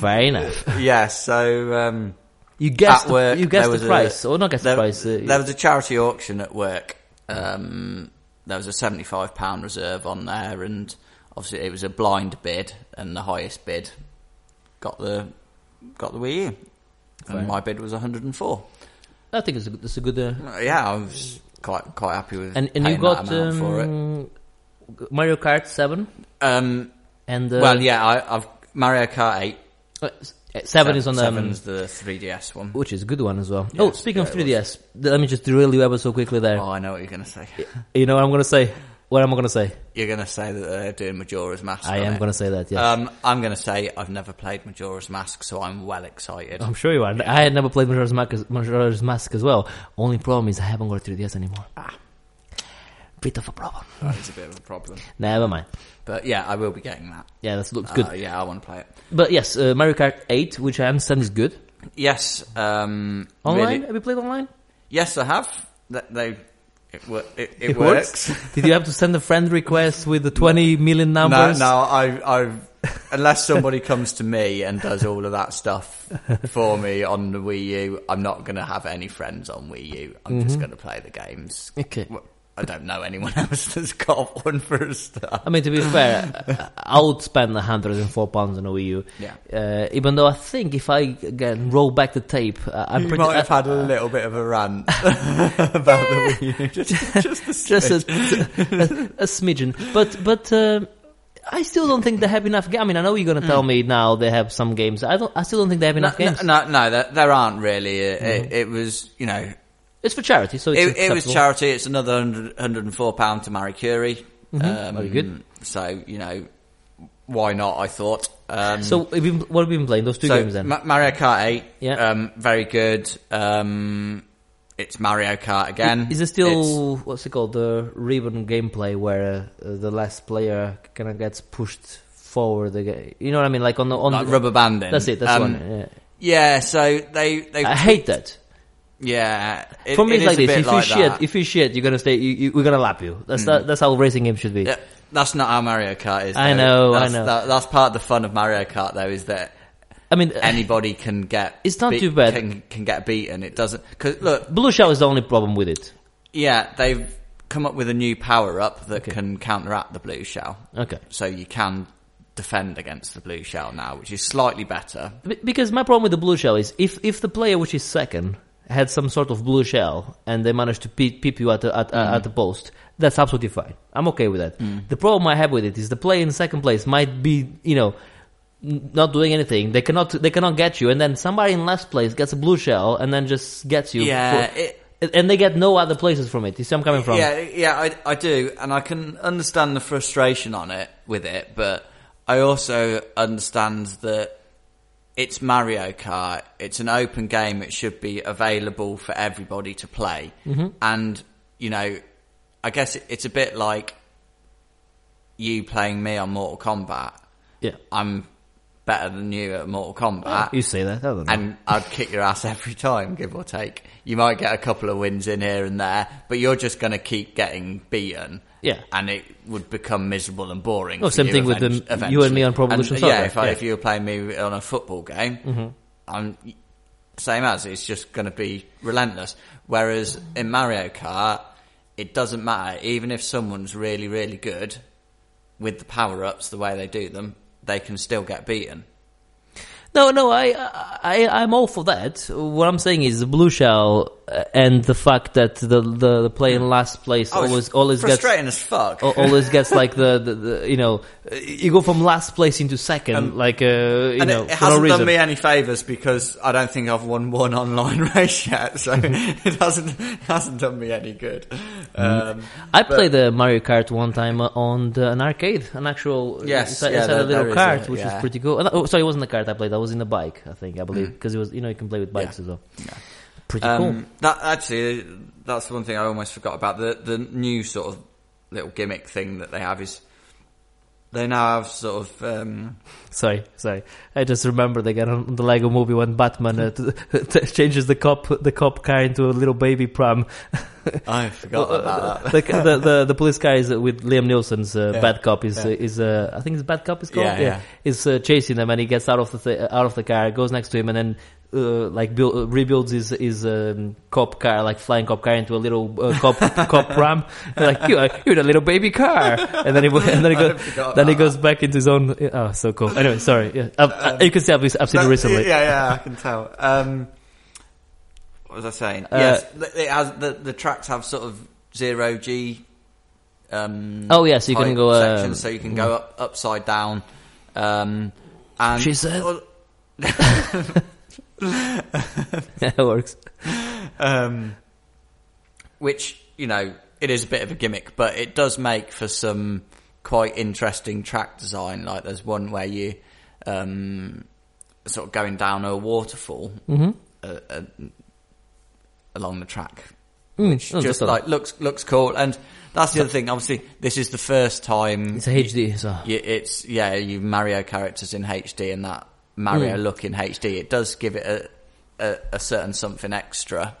Fair enough. Yeah, so um, you guessed at work, the, you guessed the price, a, or not guessed there, the price. Uh, there was a charity auction at work. Um, there was a seventy-five pounds reserve on there, and obviously it was a blind bid, and the highest bid got the got the Wii U, Fair. And my bid was one hundred four. I think it's a, it's a good. Uh, yeah, I was quite quite happy with. And, and you got that um, for it. Mario Kart seven. Um, and uh, well, yeah, I, I've Mario Kart eight. Seven, Seven is on the, um, the three D S one, which is a good one as well. Yes, oh, speaking yeah, of three D S, let me just derail you ever so quickly there. Oh, I know what you're going to say. You know what I'm going to say? What am I going to say? You're going to say that they're doing Majora's Mask. I am going to say that, yes. Um, I'm going to say I've never played Majora's Mask, so I'm well excited. I'm sure you are. Yeah. I had never played Majora's Mask, Majora's Mask as well. Only problem is I haven't got a three D S anymore. Ah. Bit of a problem. That is a bit of a problem. Never mind. But yeah, I will be getting that. Yeah, that looks good. Uh, yeah, I want to play it. But yes, uh, Mario Kart eight, which I understand is good. Yes. Um, online? Really... Have you played online? Yes, I have. They, it it, it, it works. works. Did you have to send a friend request with the twenty million numbers? No, no. I, I, unless somebody comes to me and does all of that stuff for me on the Wii U, I'm not going to have any friends on Wii U. I'm mm-hmm. just going to play the games. Okay. Well, I don't know anyone else that's got one for a start. I mean, to be fair, I would spend one hundred four pounds on a Wii U. Yeah. Uh, even though I think if I, again, roll back the tape... Uh, I'm you pretty, might have uh, had a little bit of a rant about the Wii U. Just, just a smidgen. Just a, a, a smidgen. But... but um, I still don't think they have enough games. I mean, I know you're going to tell mm. me now they have some games. I don't. I still don't think they have enough no, games. No, no, no, there, there aren't really. It, mm. it, it was, you know... It's for charity, so it's it, it was charity. It's another one hundred four pounds to Marie Curie. Mm-hmm. Um, Very good. So, you know, why not, I thought. Um, so, what have you been playing? Those two so games, then? Ma- Mario Kart eight. Yeah. Um, very good. Um, It's Mario Kart again. Is there still, it's, what's it called, the ribbon gameplay where uh, the last player kind of gets pushed forward again? You know what I mean? Like on the... on like the, rubber banding. That's it, that's um, one. Yeah. yeah, so they... they I hate that. Yeah. It, For me, it it's like this. If, like you shit, if you shit, you're going to stay... You, you, we're going to lap you. That's mm. that, that's how racing games should be. Yeah, that's not how Mario Kart is, though. I know, that's, I know. That, that's part of the fun of Mario Kart, though, is that... I mean, anybody can get it's not be- too bad. Can, can get beaten. It doesn't. Cause look, Blue Shell is the only problem with it. Yeah, they've come up with a new power up that okay. can counteract the Blue Shell. Okay, so you can defend against the Blue Shell now, which is slightly better. B- because my problem with the Blue Shell is if if the player which is second had some sort of Blue Shell and they managed to peep, peep you at the, at, mm. uh, at the post, that's absolutely fine. I'm okay with that. Mm. The problem I have with it is the player in second place might be, you know, not doing anything. They cannot. They cannot get you, and then somebody in last place gets a Blue Shell, and then just gets you. Yeah, for, it, and they get no other places from it. You see, where I'm coming from. Yeah, yeah, I, I do, and I can understand the frustration on it with it, but I also understand that it's Mario Kart. It's an open game. It should be available for everybody to play, mm-hmm. and you know, I guess it, it's a bit like you playing me on Mortal Kombat. Yeah, I'm better than you at Mortal Kombat. You say that, other than and I'd kick your ass every time, give or take. You might get a couple of wins in here and there, but you're just going to keep getting beaten. Yeah, and it would become miserable and boring. Well, same thing with them, you and me on Pro Evolution Soccer. Yeah, if, I, yeah. if you were playing me on a football game, mm-hmm. I'm same as it's just going to be relentless. Whereas in Mario Kart, it doesn't matter. Even if someone's really, really good with the power ups, the way they do them, they can still get beaten. No, no, I, I, I'm all for that. What I'm saying is the Blue Shell and the fact that the the, the play in last place oh, always always frustrating gets frustrating as fuck. Always gets like the, the, the you know, you go from last place into second, um, like uh, you and know. It, it hasn't no done me any favors because I don't think I've won one online race yet, so it hasn't it hasn't done me any good. Um, I but, played the Mario Kart one time on the, an arcade, an actual yes, inside, yeah, inside there, a little kart, a, which yeah. was pretty cool. Oh, sorry, it wasn't the kart I played. I was in the bike, I think, I believe, because mm. it was you know you can play with bikes yeah. as well. Yeah. Pretty cool. Um, that, actually, that's the one thing I almost forgot about. The the new sort of little gimmick thing that they have is they now have sort of... Um... Sorry, sorry. I just remembered again on the Lego Movie when Batman uh, t- t- changes the cop the cop car into a little baby pram. I forgot about that. the, the, the, the police car is with Liam Neeson's uh, yeah, bad cop. Is yeah. is uh, I think it's bad cop is called. Yeah, yeah. yeah. Is uh, chasing them and he gets out of the th- out of the car, goes next to him, and then. Uh, like build, uh, rebuilds his his um, cop car, like flying cop car, into a little uh, cop cop pram. And like you, are, you're the little baby car, and then he and then he goes then he goes back into his own. Oh, so cool. Anyway, sorry. Yeah, um, I, you can see I've, I've seen that, it recently. Yeah, yeah, I can tell. Um, what was I saying? Uh, yes, it has, the the tracks have sort of zero G. Um, oh yeah, so you can go sections, uh, so you can go up upside down. Um, and she said. That works. Um, which, you know, it is a bit of a gimmick, but it does make for some quite interesting track design. Like there's one where you um, sort of going down a waterfall mm-hmm. uh, uh, along the track, mm, which just like looks looks cool. And that's the other thing. Obviously, this is the first time it's a H D. So. You, it's yeah, you Mario characters in H D and that. Mario mm. look in H D, it does give it a, a a certain something extra.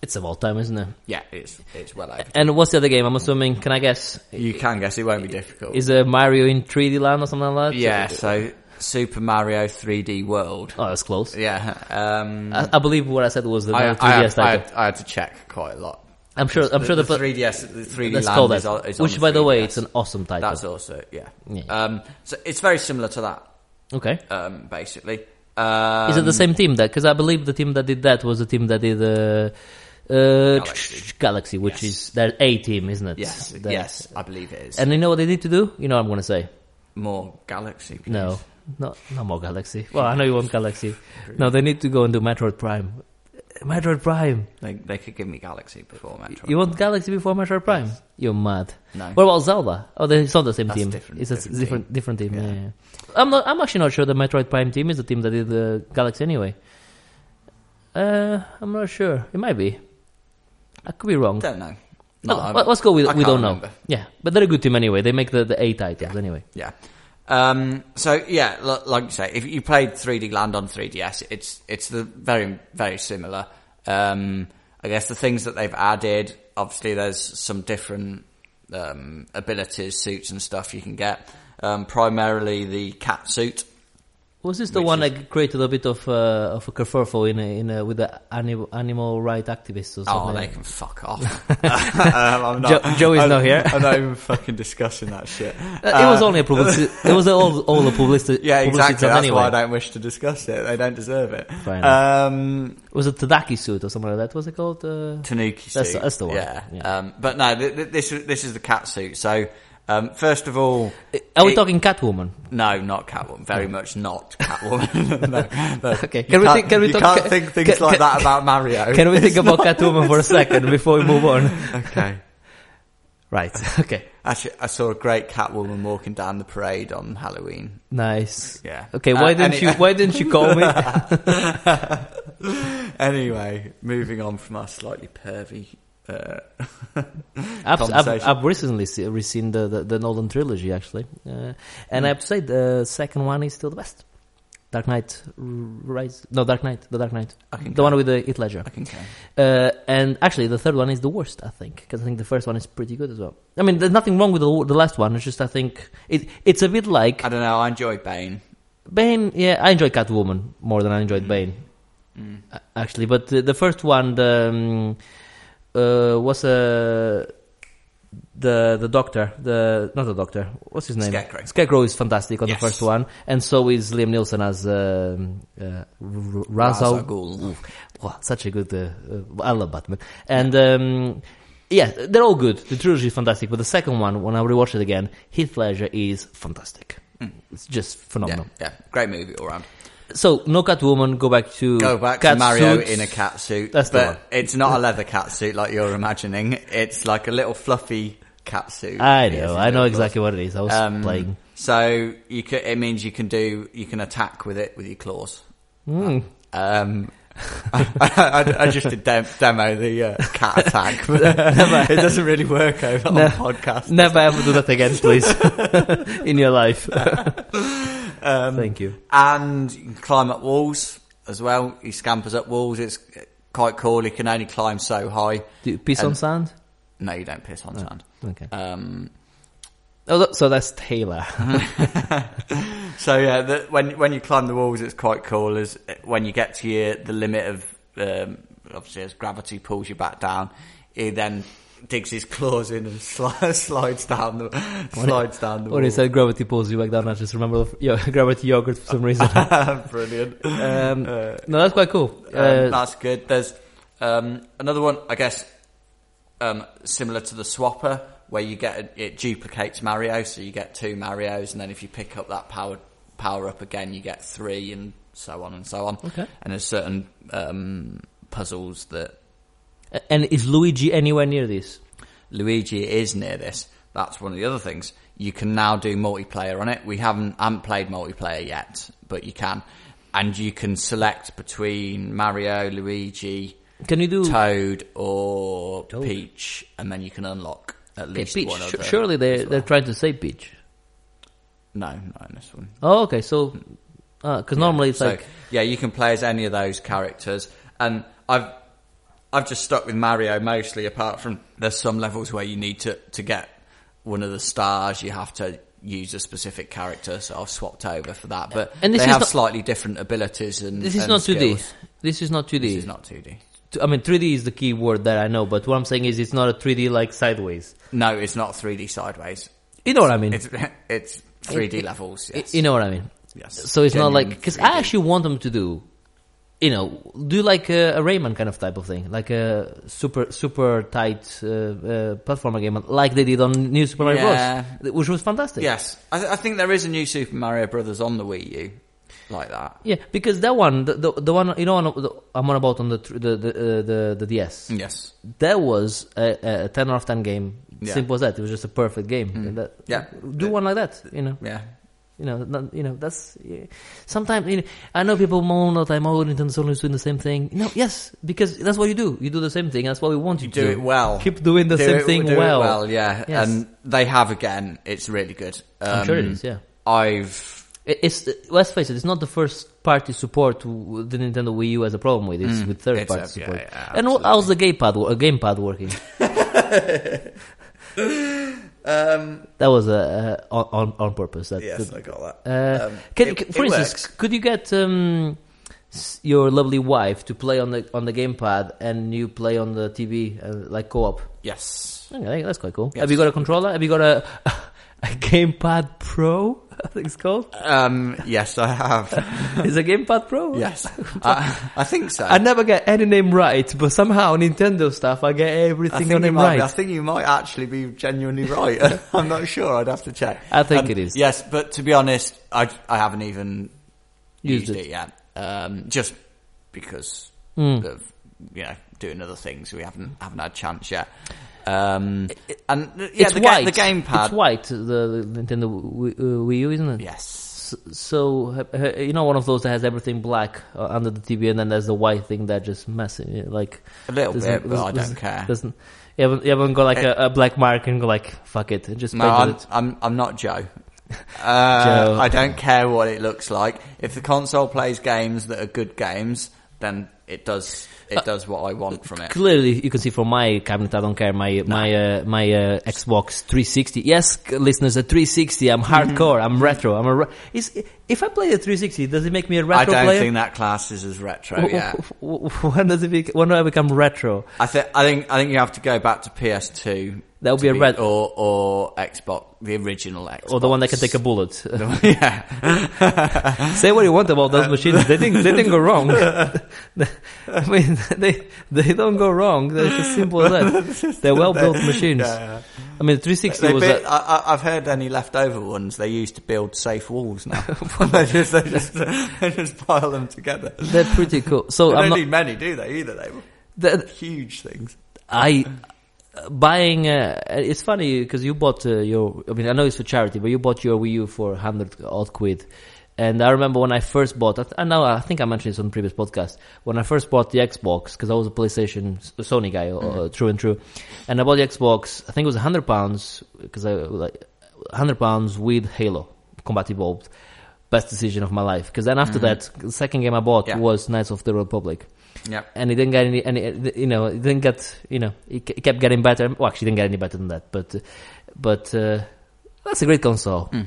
It's of all time, isn't it? Yeah, it's it's well over. And what's the other game? I'm assuming. Can I guess? You can guess. It won't be difficult. Is a Mario in three D Land or something like that? Yeah. So Super Mario three D World. Oh, that's close. Yeah. Um, I, I believe what I said was the I, three D S. I had, I, had, I had to check quite a lot. I'm sure. I'm the, sure the, the three D S, the three D Land is, on, is which, on by the, the way, it's an awesome title. That's also yeah. yeah. Um, so it's very similar to that. Okay. Um, basically, um, is it the same team that? Because I believe the team that did that was the team that did uh, uh, Galaxy. Galaxy, which yes. is their A team, isn't it? Yes, that, yes, I believe it is. And you know what they need to do? You know what I'm going to say? More Galaxy. Please. No, not not more Galaxy. Well, I know you want Galaxy. No, they need to go and do Metroid Prime. Metroid Prime. They they could give me Galaxy before Metroid. You want Prime. Galaxy before Metroid Prime? Yes. You're mad. No. What about Zelda? Oh, it's not the same That's team. Different, it's a different different team. Different team. Yeah. Yeah, yeah. I'm not. I'm actually not sure the Metroid Prime team is the team that did the Galaxy anyway. Uh, I'm not sure. It might be. I could be wrong. Don't know. No, well, let's go with I we don't remember. know. Yeah, but they're a good team anyway. They make the, the eight items yeah. anyway. Yeah. Um, so yeah, like you say, if you played three D Land on three D S, it's it's the very very similar. Um, I guess the things that they've added, obviously, there's some different um, abilities, suits, and stuff you can get. Um, primarily the cat suit. Was this the one is... that created a bit of uh, of a kerfuffle in a, in a, with the animal animal right activists or something? Oh, they can fuck off. um, I'm not, jo- Joey's I'm, not here. I'm not even fucking discussing that shit. Uh, it was only a publicity. It was all all a publicity. Yeah, exactly. That's anyway. why I don't wish to discuss it. They don't deserve it. Um, it was a Tadaki suit or something like that. What's it called? Uh, Tanuki suit. That's, that's the one. Yeah. yeah. Um, but no, th- th- this this is the cat suit. So. Um, first of all... Are we it, talking Catwoman? No, not Catwoman. Very no. much not Catwoman. no, no. Okay. Can we think, can we you talk, can't ca- think things ca- like ca- that about Mario. Can we think it's about not, Catwoman for a second before we move on? Okay. Right. Okay. Actually, I saw a great Catwoman walking down the parade on Halloween. Nice. Yeah. Okay, why uh, didn't any- you Why didn't you call me? Anyway, moving on from our slightly pervy... Uh, I've, I've, I've recently see, re-seen the, the, the Nolan trilogy actually, uh, and mm. I have to say the second one is still the best. Dark Knight Rise, no Dark Knight, the Dark Knight, the count. one with the Heath Ledger. I can uh, and actually the third one is the worst, I think, because I think the first one is pretty good as well. I mean, there's nothing wrong with the, the last one. It's just I think it it's a bit like I don't know. I enjoyed Bane. Bane, yeah, I enjoyed Catwoman more than I enjoyed mm. Bane, mm. actually. But the, the first one, the um, Uh, what's uh, the the doctor the not the doctor what's his name Scarecrow Scarecrow is fantastic on yes. the first one, and so is Liam Neeson as uh, uh, Ra's al Ghul. Wow, such a good uh, uh, I love Batman, and um, yeah, they're all good. The trilogy is fantastic, but the second one, when I rewatch it again, Heath Ledger is fantastic. mm. It's just phenomenal. Yeah, yeah great movie all round. So, no Catwoman, go back to Go back cat to Mario suits. in a cat suit. That's but the one. It's not a leather cat suit like you're imagining. It's like a little fluffy cat suit. I know. I know exactly what it is. I was um, playing. So, you can, it means you can do, you can attack with it with your claws. Mm. Um... I, I, I just did dem- demo the uh, cat attack, but it doesn't really work over no, on podcasts. Never ever do that again, please, in your life. um, Thank you. And you can climb up walls as well. He scampers up walls. It's quite cool. He can only climb so high. Do you piss and, on sand? No, you don't piss on oh, sand. Okay. Um, oh, look, so that's Taylor. So yeah, the, when when you climb the walls, it's quite cool. Is when you get to your, the limit of um, obviously as gravity pulls you back down, he then digs his claws in and sli- slides down the when slides it, down the. When wall. He said gravity pulls you back down, I just remember the, yeah, gravity yogurt for some reason. Brilliant. Um, uh, no, that's quite cool. Um, uh, that's good. There's um, another one, I guess, um, similar to the Swapper, where you get a, it duplicates Mario, so you get two Marios, and then if you pick up that power power up again, you get three, and so on and so on. Okay. And there's certain um, puzzles that. And is Luigi anywhere near this? Luigi is near this. That's one of the other things. You can now do multiplayer on it. We haven't haven't played multiplayer yet, but you can, and you can select between Mario, Luigi, can you do Toad or Toad? Peach, and then you can unlock. At least okay, Peach. One other Surely they well. they're trying to say Peach. No, not in this one. Oh, okay. So, because uh, yeah. normally it's so, like yeah, you can play as any of those characters, and I've I've just stuck with Mario mostly. Apart from there's some levels where you need to to get one of the stars, you have to use a specific character. So I've swapped over for that, but and this they is have not, slightly different abilities. And this is and not skills. two D. This is not two D. This is not two D. I mean, three D is the key word that I know, but what I'm saying is it's not a three D like sideways. No, it's not three D sideways. You know what I mean? It's, it's three D it, levels, yes. You know what I mean? Yes. So it's Genuine not like... Because I actually want them to do, you know, do like a, a Rayman kind of type of thing, like a super super tight uh, uh, platformer game, like they did on New Super Mario yeah. Bros., which was fantastic. Yes. I, th- I think there is a new Super Mario Brothers on the Wii U. Like that, yeah, because that one, the the, the one you know, the, I'm on about on the the the, uh, the the D S. Yes, that was a, a ten out of ten game. Yeah. Simple as that. It was just a perfect game. Mm. That, yeah, do it, one like that, you know. Yeah, You know, not, you know that's yeah. sometimes. You know, I know people moan that I'm old. Nintendo's always doing the same thing. No, yes, because that's what you do. You do the same thing. That's what we want you, you to do. It well. Keep doing the do same it, thing do well. It well, yeah. Yes. And they have again. It's really good. Um, I'm sure it is. Yeah. I've. It's let's face it. It's not the first party support the Nintendo Wii U has a problem with. It's mm, with third party support. Yeah, yeah, and how's the gamepad? A gamepad working? Um, that was uh, uh, on on purpose. That yes, could, I got that. Uh, um, can, it, can, for instance, works. Could you get um, your lovely wife to play on the on the gamepad and you play on the T V, uh, like co-op? Yes, okay, that's quite cool. Yes. Have you got a controller? Have you got a a gamepad Pro? I think it's called. Um, yes, I have. Is it Gamepad Pro? Yes, I, I think so. I never get any name right, but somehow Nintendo stuff, I get everything I on name right. Be, I think you might actually be genuinely right. I'm not sure. I'd have to check. I think um, it is. Yes, but to be honest, I, I haven't even used, used it. it yet. Um, just because mm. of you know doing other things, we haven't haven't had a chance yet. Um, and yeah, it's the, white. Ga- the gamepad. It's white, the Nintendo Wii, uh, Wii U, isn't it? Yes. So, so, you know, one of those that has everything black uh, under the T V, and then there's the white thing that just messes, like a little bit, but I don't care. You haven't, you haven't got like it, a, a black mark and go like, fuck it, just no. I'm, it. I'm, I'm not Joe. Uh, Joe. I don't care what it looks like. If the console plays games that are good games, then it does. It does what I want from it. Clearly, you can see from my cabinet, I don't care. My no. my uh, my uh, Xbox three sixty. Yes, listeners, a three sixty. I'm hardcore. Mm. I'm retro. I'm a. Re- is if I play a three sixty, does it make me a retro? I don't player? think that class is as retro. W- yeah. W- w- when does it? Be- when do I become retro? I think I think I think you have to go back to P S two. That would be a red, or or Xbox, the original Xbox, or the one that can take a bullet. Yeah. Say what you want about those machines; they didn't they didn't go wrong. I mean, they they don't go wrong. It's as simple as that. They're well built machines. Yeah. I mean, the three sixty they was. Built, a, I, I've heard any leftover ones. They used to build safe walls now. they just they just they just pile them together. They're pretty cool. So they don't I'm not, need many, do they? Either they were huge things. I. Uh, buying, uh, it's funny because you bought uh, your, I mean, I know it's for charity, but you bought your Wii U for one hundred odd quid. And I remember when I first bought, I, th- I know, I think I mentioned this on the previous podcast, when I first bought the Xbox, because I was a PlayStation, a Sony guy, uh, mm-hmm. true and true. And I bought the Xbox, I think it was one hundred pounds, because I, like, one hundred pounds with Halo Combat Evolved. Best decision of my life. Because then after mm-hmm. that, the second game I bought yeah. was Knights of the Old Republic. Yeah, and it didn't get any, any, you know, it didn't get, you know, it, it kept getting better. Well, actually, it didn't get any better than that, but, but uh, that's a great console. Mm.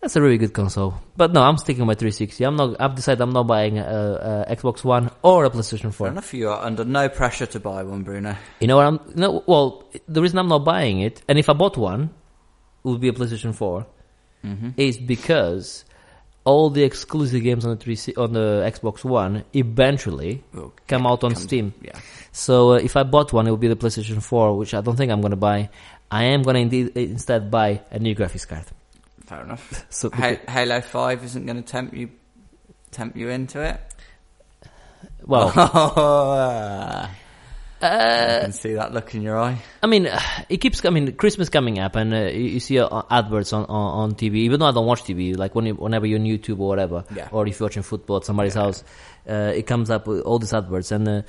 That's a really good console. But no, I'm sticking with my three sixty. I'm not. I've decided I'm not buying a, a Xbox One or a PlayStation Four. Fair enough, you are under no pressure to buy one, Bruno. You know what? I'm no. Well, the reason I'm not buying it, and if I bought one, it would be a PlayStation Four, mm-hmm. is because. All the exclusive games on the three C, on the Xbox One eventually oh, come out on comes, Steam. Yeah. So uh, if I bought one, it would be the PlayStation Four, which I don't think I'm going to buy. I am going to indeed instead buy a new graphics card. Fair enough. So H- Halo Five isn't going to tempt you, tempt you into it. Well, uh, I can see that look in your eye. I mean, it keeps. I mean, Christmas coming up, and uh, you see uh, adverts on, on on T V. Even though I don't watch T V, like when you, whenever you're on YouTube or whatever, yeah. or if you're watching football at somebody's yeah. house, uh, it comes up with all these adverts. And uh,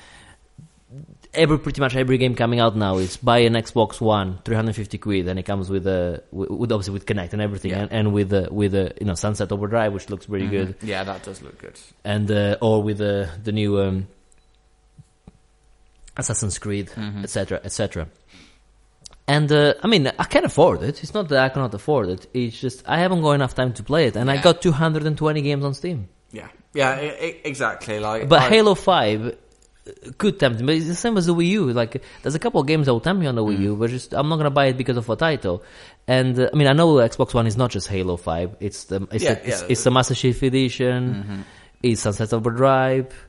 every pretty much every game coming out now is buy an Xbox One, three hundred fifty quid, and it comes with a uh, with obviously with Kinect and everything, yeah. and, and with uh, with uh, you know Sunset Overdrive, which looks pretty mm-hmm. good. Yeah, that does look good. And uh, or with uh, the new. Um, Assassin's Creed, et cetera, mm-hmm. et cetera, and uh, I mean, I can afford it. It's not that I cannot afford it. It's just I haven't got enough time to play it, and yeah. I got two hundred twenty games on Steam. Yeah, yeah, it, exactly. Like, but I... Halo Five could tempt me. But it's the same as the Wii U. Like, there's a couple of games that will tempt me on the Wii mm. U, but just I'm not gonna buy it because of a title. And uh, I mean, I know Xbox One is not just Halo Five. It's the it's yeah, the, yeah, it's, it's the Master Chief Edition. Mm-hmm. It's Sunset Overdrive.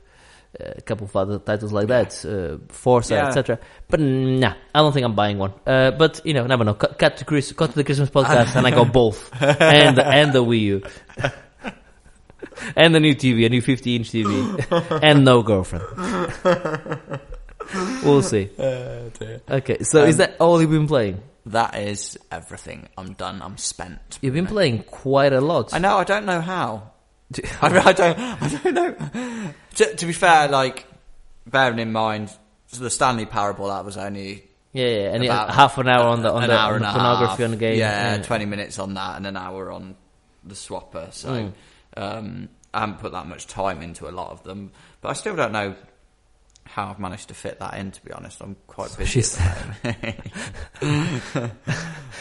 A couple of other titles like yeah. that, uh, Forza, yeah. et cetera. But nah, I don't think I'm buying one. Uh, but you know, never know. Cut, cut to Chris, cut to the Christmas podcast, and I got both, and and the Wii U, and the new T V, a new fifty-inch T V, and no girlfriend. We'll see. Uh, okay, so um, is that all you've been playing? that is everything. I'm done. I'm spent. You've been playing quite a lot. I know. I don't know how. I, mean, I don't. I don't know. To, to be fair, like bearing in mind so the Stanley Parable, that was only yeah, yeah. and about half an hour on the on the, on the pornography on the game. Yeah, yeah, twenty minutes on that, and an hour on the Swapper. So mm. um, I haven't put that much time into a lot of them, but I still don't know how I've managed to fit that in. To be honest, I'm quite busy.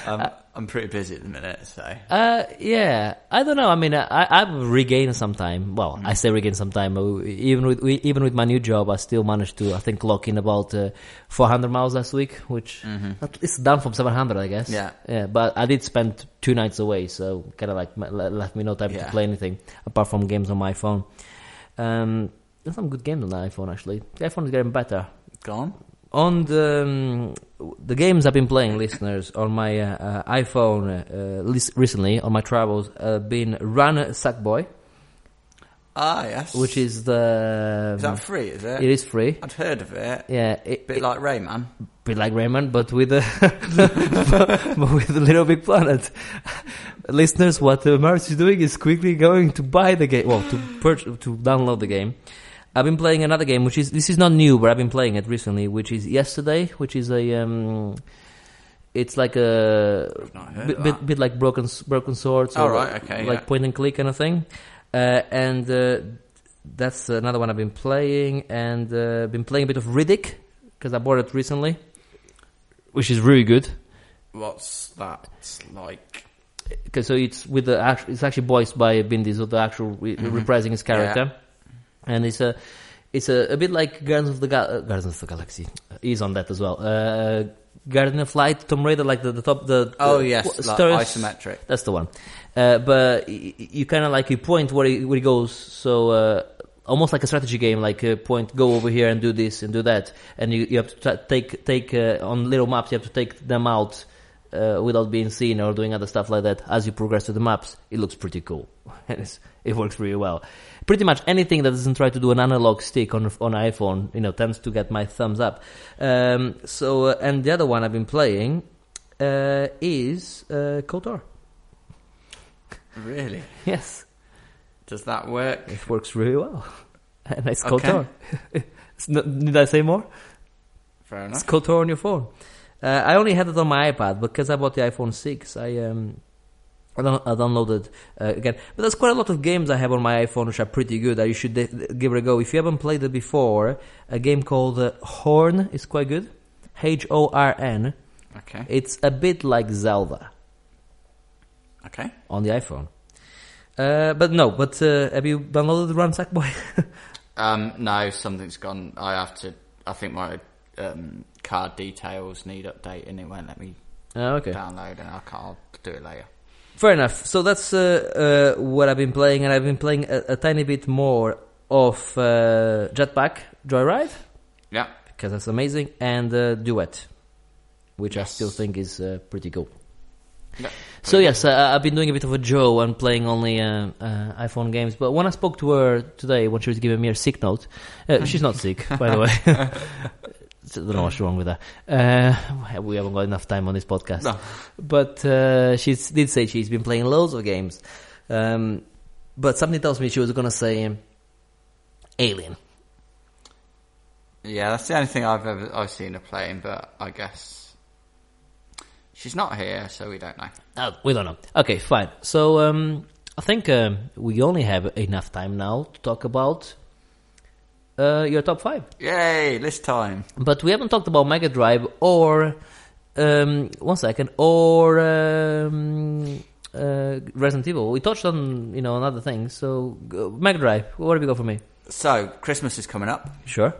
um, I'm pretty busy at the minute, so uh, yeah. I don't know. I mean, I, I've regained some time. Well, mm. I say regained some time. Even with even with my new job, I still managed to, I think, clock in about uh, four hundred miles last week, which mm-hmm. it's down from seven hundred, I guess. Yeah, yeah. But I did spend two nights away, so kind of like left me no time yeah. to play anything apart from games on my phone. Um. There's some good games on the iPhone, actually. The iPhone is getting better. Go on. On the, um, the games I've been playing, listeners, on my uh, uh, iPhone uh, list recently, on my travels, uh, been Run Sackboy. Ah, yes. Which is the... Um, is that free, is it? It is free. I'd heard of it. Yeah. It, bit it, like Rayman. Bit like Rayman, but with a, but with a Little Big Planet. Listeners, what uh, Marius is doing is quickly going to buy the game. Well, to purchase, to download the game. I've been playing another game, which is, this is not new, but I've been playing it recently, which is Yesterday, which is a, um, it's like a, I've not heard bit, bit, bit like Broken, broken Swords, or oh, right, okay, like yeah. point and click kind of thing. Uh, and, uh, that's another one I've been playing, and, uh, been playing a bit of Riddick, because I bought it recently, which is really good. What's that like? Okay, so it's with the actual, it's actually voiced by Vin Diesel, the actual, re- mm-hmm. reprising his character. Yeah. And it's a, it's a, a bit like Guardians of the Ga- Guardians of the Galaxy. He's on that as well. Uh, Guardian of Light, Tomb Raider, like the, the top, the oh the, yes, like isometric. That's the one. Uh, but you, you kind of like you point where he, where he goes. So uh, almost like a strategy game, like uh, point, go over here and do this and do that. And you, you have to t- take take uh, on little maps. You have to take them out uh, without being seen or doing other stuff like that. As you progress through the maps, it looks pretty cool. It works really well. Pretty much anything that doesn't try to do an analog stick on on iPhone, you know, tends to get my thumbs up. Um, so, uh, and the other one I've been playing uh, is uh, KOTOR. Really? Yes. Does that work? It works really well. And it's KOTOR. Okay. It's not, did I say more? Fair enough. It's KOTOR on your phone. Uh, I only had it on my iPad because I bought the iPhone six. I... Um, I downloaded uh, again, but there's quite a lot of games I have on my iPhone which are pretty good that you should de- give it a go. If you haven't played it before, a game called uh, Horn is quite good. H O R N. Okay. It's a bit like Zelda. Okay. On the iPhone. Uh, but no, but uh, have you downloaded Run Sackboy? um, no, something's gone. I have to, I think my um, card details need updating. It won't let me oh, okay. download and I can't, I'll do it later. Fair enough. So that's uh, uh, what I've been playing, and I've been playing a, a tiny bit more of uh, Jetpack Joyride. Yeah. Because that's amazing. And uh, Duet, which yes. I still think is uh, pretty cool. Yeah, pretty so cool. yes, I, I've been doing a bit of a Joe and playing only uh, uh, iPhone games. But when I spoke to her today, when she was giving me her sick note, uh, she's not sick, by the way. I don't know what's wrong with that. Uh, we haven't got enough time on this podcast. No. But uh, she did say she's been playing loads of games. Um, but something tells me she was going to say um, Alien. Yeah, that's the only thing I've ever I've seen her playing, but I guess she's not here, so we don't know. Oh, we don't know. Okay, fine. So um, I think um, we only have enough time now to talk about... Uh, your top five. Yay, this time. But we haven't talked about Mega Drive or, um, one second, or um, uh, Resident Evil. We touched on, you know, on other things. So, uh, Mega Drive, what have you got for me? So, Christmas is coming up. Sure.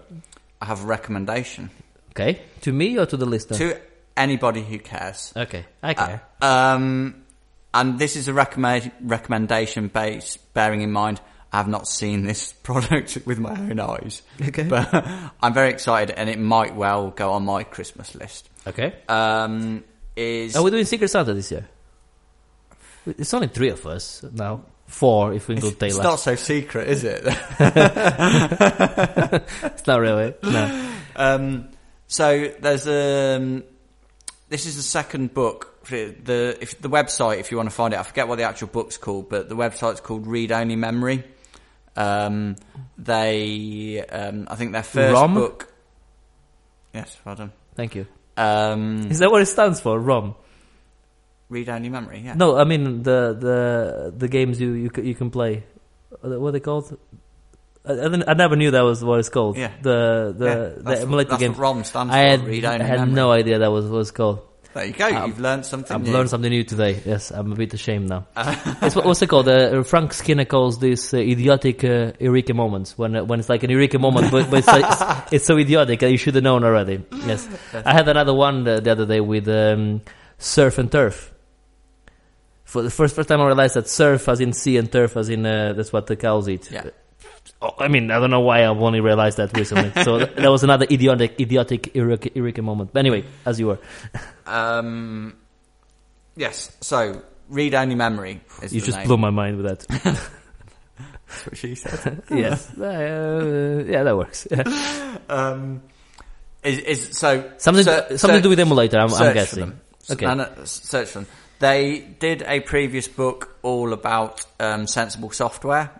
I have a recommendation. Okay. To me or to the listener? To anybody who cares. Okay, I care. Uh, um, and this is a recommend- recommendation based, bearing in mind... I have not seen this product with my own eyes. Okay. But I'm very excited, and it might well go on my Christmas list. Okay. Um, is Are we doing Secret Santa this year? It's only three of us now. Four, if we include Taylor. It's not so secret, is it? It's not really. No. Um, so there's a, this is the second book. The if the website, if you want to find it, I forget what the actual book's called, but the website's called Read Only Memory. Um, they, um, I think their first ROM? book. Yes, well done. Thank you. Um, is that what it stands for? ROM. Read Only Memory. Yeah. No, I mean the the the games you you you can play. What are they called? I, I never knew that was what it's called. Yeah. The the, yeah, that's the emulator what, that's what ROM stands I had, for. Read Only I had memory. no idea that was what it's called. There you go. Um, You've learned something. I've new. learned something new today. Yes, I'm a bit ashamed now. It's what, what's it called? Uh, Frank Skinner calls this uh, idiotic uh, eureka moments when uh, when it's like an eureka moment, but, but it's, like, it's, it's so idiotic that you should have known already. Yes, I had another one the, the other day with um, surf and turf. For the first first time, I realized that surf as in sea and turf as in uh, that's what the cows eat. Yeah. Oh, I mean, I don't know why I've only realized that recently. So that, that was another idiotic, idiotic eureka, eureka moment. But anyway, as you were. Um, yes. So, Read Only Memory. Is you the just name. Blew my mind with that. That's what she said. Yes. Uh, yeah, that works. Yeah. Um, is is so something so, something search, to do with emulator? I'm, I'm guessing. Okay. No, no, search for them. They did a previous book all about um, sensible software.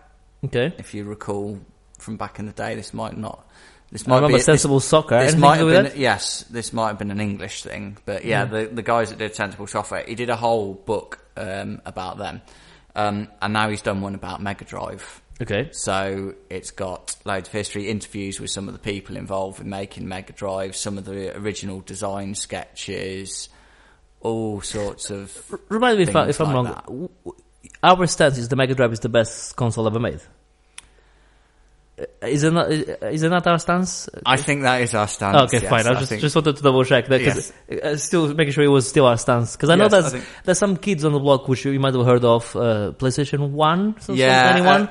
Okay. If you recall from back in the day, this might not. This might I remember be sensible this, soccer. This might have been, that? yes, this might have been an English thing, but yeah, yeah. The, the guys that did sensible software, he did a whole book um, about them, um, and now he's done one about Mega Drive. Okay. So it's got loads of history, interviews with some of the people involved in making Mega Drive, some of the original design sketches, all sorts of. Remind me if, I, if like I'm wrong. That. Our stance is the Mega Drive is the best console ever made. Is it not, is it not our stance? I think that is our stance. Okay, yes, fine. I, I just, think... just wanted to double check that. Yes. I still making sure it was still our stance. Because I know yes, there's, I think... there's some kids on the block which you might have heard of, uh, PlayStation one, so yeah, anyone.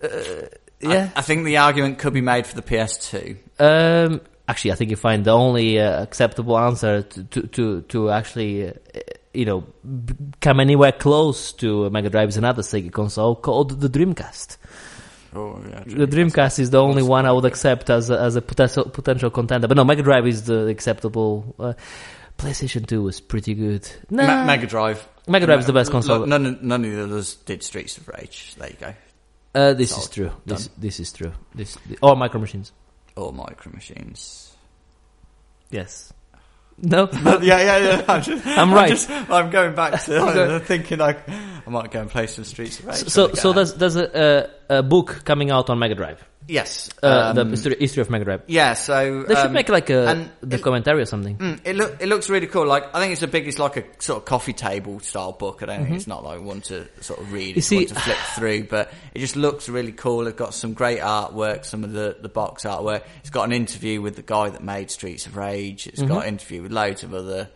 Uh, uh, yeah. I, I think the argument could be made for the P S two. Um, actually, I think you find the only uh, acceptable answer to, to, to, to actually... Uh, you know, b- come anywhere close to Mega Drive's another Sega console called the Dreamcast. Oh, yeah, Dreamcast. The Dreamcast is the only one I would accept as a, as a potential potential contender. But no, Mega Drive is the acceptable. Uh, PlayStation two was pretty good. Nah. Ma- Mega Drive. Mega Drive is the best console. Look, none, none of the others did Streets of Rage. There you go. Uh, this, is true. This, this is true. This is true. Or Micro Machines. Or Micro Machines. Yes. No, yeah, yeah, yeah. I'm, just, I'm right. I'm, just, I'm going back to I'm going, thinking I, I might go and play some Streets of Rage. So, so, so there's there's a, a, a book coming out on Mega Drive. Yes, uh, um, the history of Mega Drive. Yeah, so they um, should make like a the it, commentary or something. Mm, it look it looks really cool. Like I think it's the biggest like a sort of coffee table style book. I don't mm-hmm. think it's not like one to sort of read, it's one to flip through, but it just looks really cool. It's got some great artwork, some of the, the box artwork. It's got an interview with the guy that made Streets of Rage. It's mm-hmm. got an interview with loads of other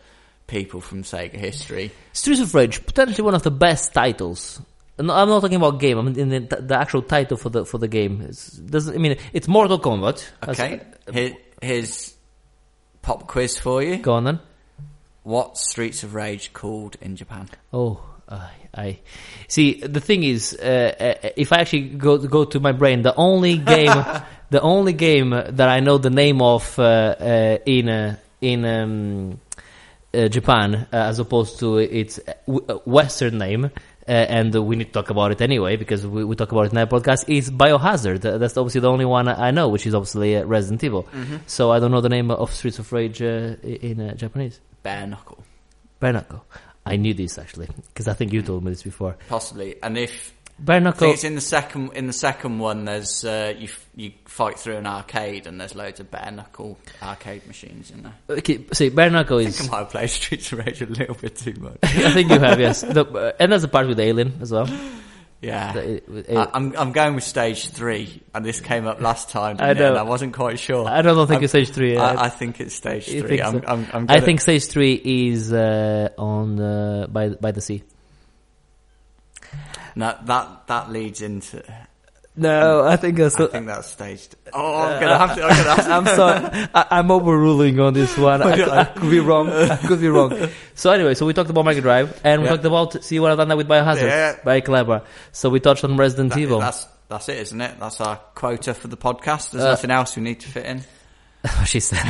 people from Sega history. Streets of Rage, potentially one of the best titles. No, I'm not talking about game. I mean, in the, the actual title for the for the game. It's, doesn't I mean it's Mortal Kombat? Okay. As, uh, here's pop quiz for you. Go on then. What's Streets of Rage called in Japan? Oh, I, I see. The thing is, uh, if I actually go go to my brain, the only game, the only game that I know the name of uh, uh, in uh, in. Um, Uh, Japan, uh, as opposed to its w- Western name, uh, and uh, we need to talk about it anyway because we, we talk about it in our podcast, is Biohazard. Uh, that's obviously the only one I know, which is obviously uh, Resident Evil. Mm-hmm. So I don't know the name of Streets of Rage uh, in uh, Japanese. Bare Knuckle. Bare Knuckle. I knew this actually because I think you told me this before. Possibly, and if Bare Knuckle, I think it's in the second in the second one. There's uh, you f- you fight through an arcade and there's loads of Bare Knuckle arcade machines in there. Okay, see, Bare Knuckle is. I think I might have played Streets of Rage a little bit too much. I think you have, yes. The, uh, and there's a part with Alien as well. Yeah, the, it, it, I, I'm I'm going with stage three, and this came up last time. I know. And I wasn't quite sure. I don't think I'm, it's stage three. I, I, I think it's stage three. I'm, so. I'm, I'm, I'm I think at... stage three is uh, on uh, by by the sea. No, that that leads into. No, um, I think that's. I think that's staged. Oh, I'm gonna have to. I'm, gonna have to. I'm sorry. I, I'm overruling on this one. I, I could be wrong. I could be wrong. So anyway, so we talked about Mega Drive, and we yeah. talked about. See what I've done that with Biohazard, yeah. by Clever. So we touched on Resident that, Evil. That's that's it, isn't it? That's our quota for the podcast. There's uh, nothing else we need to fit in. Oh, she said.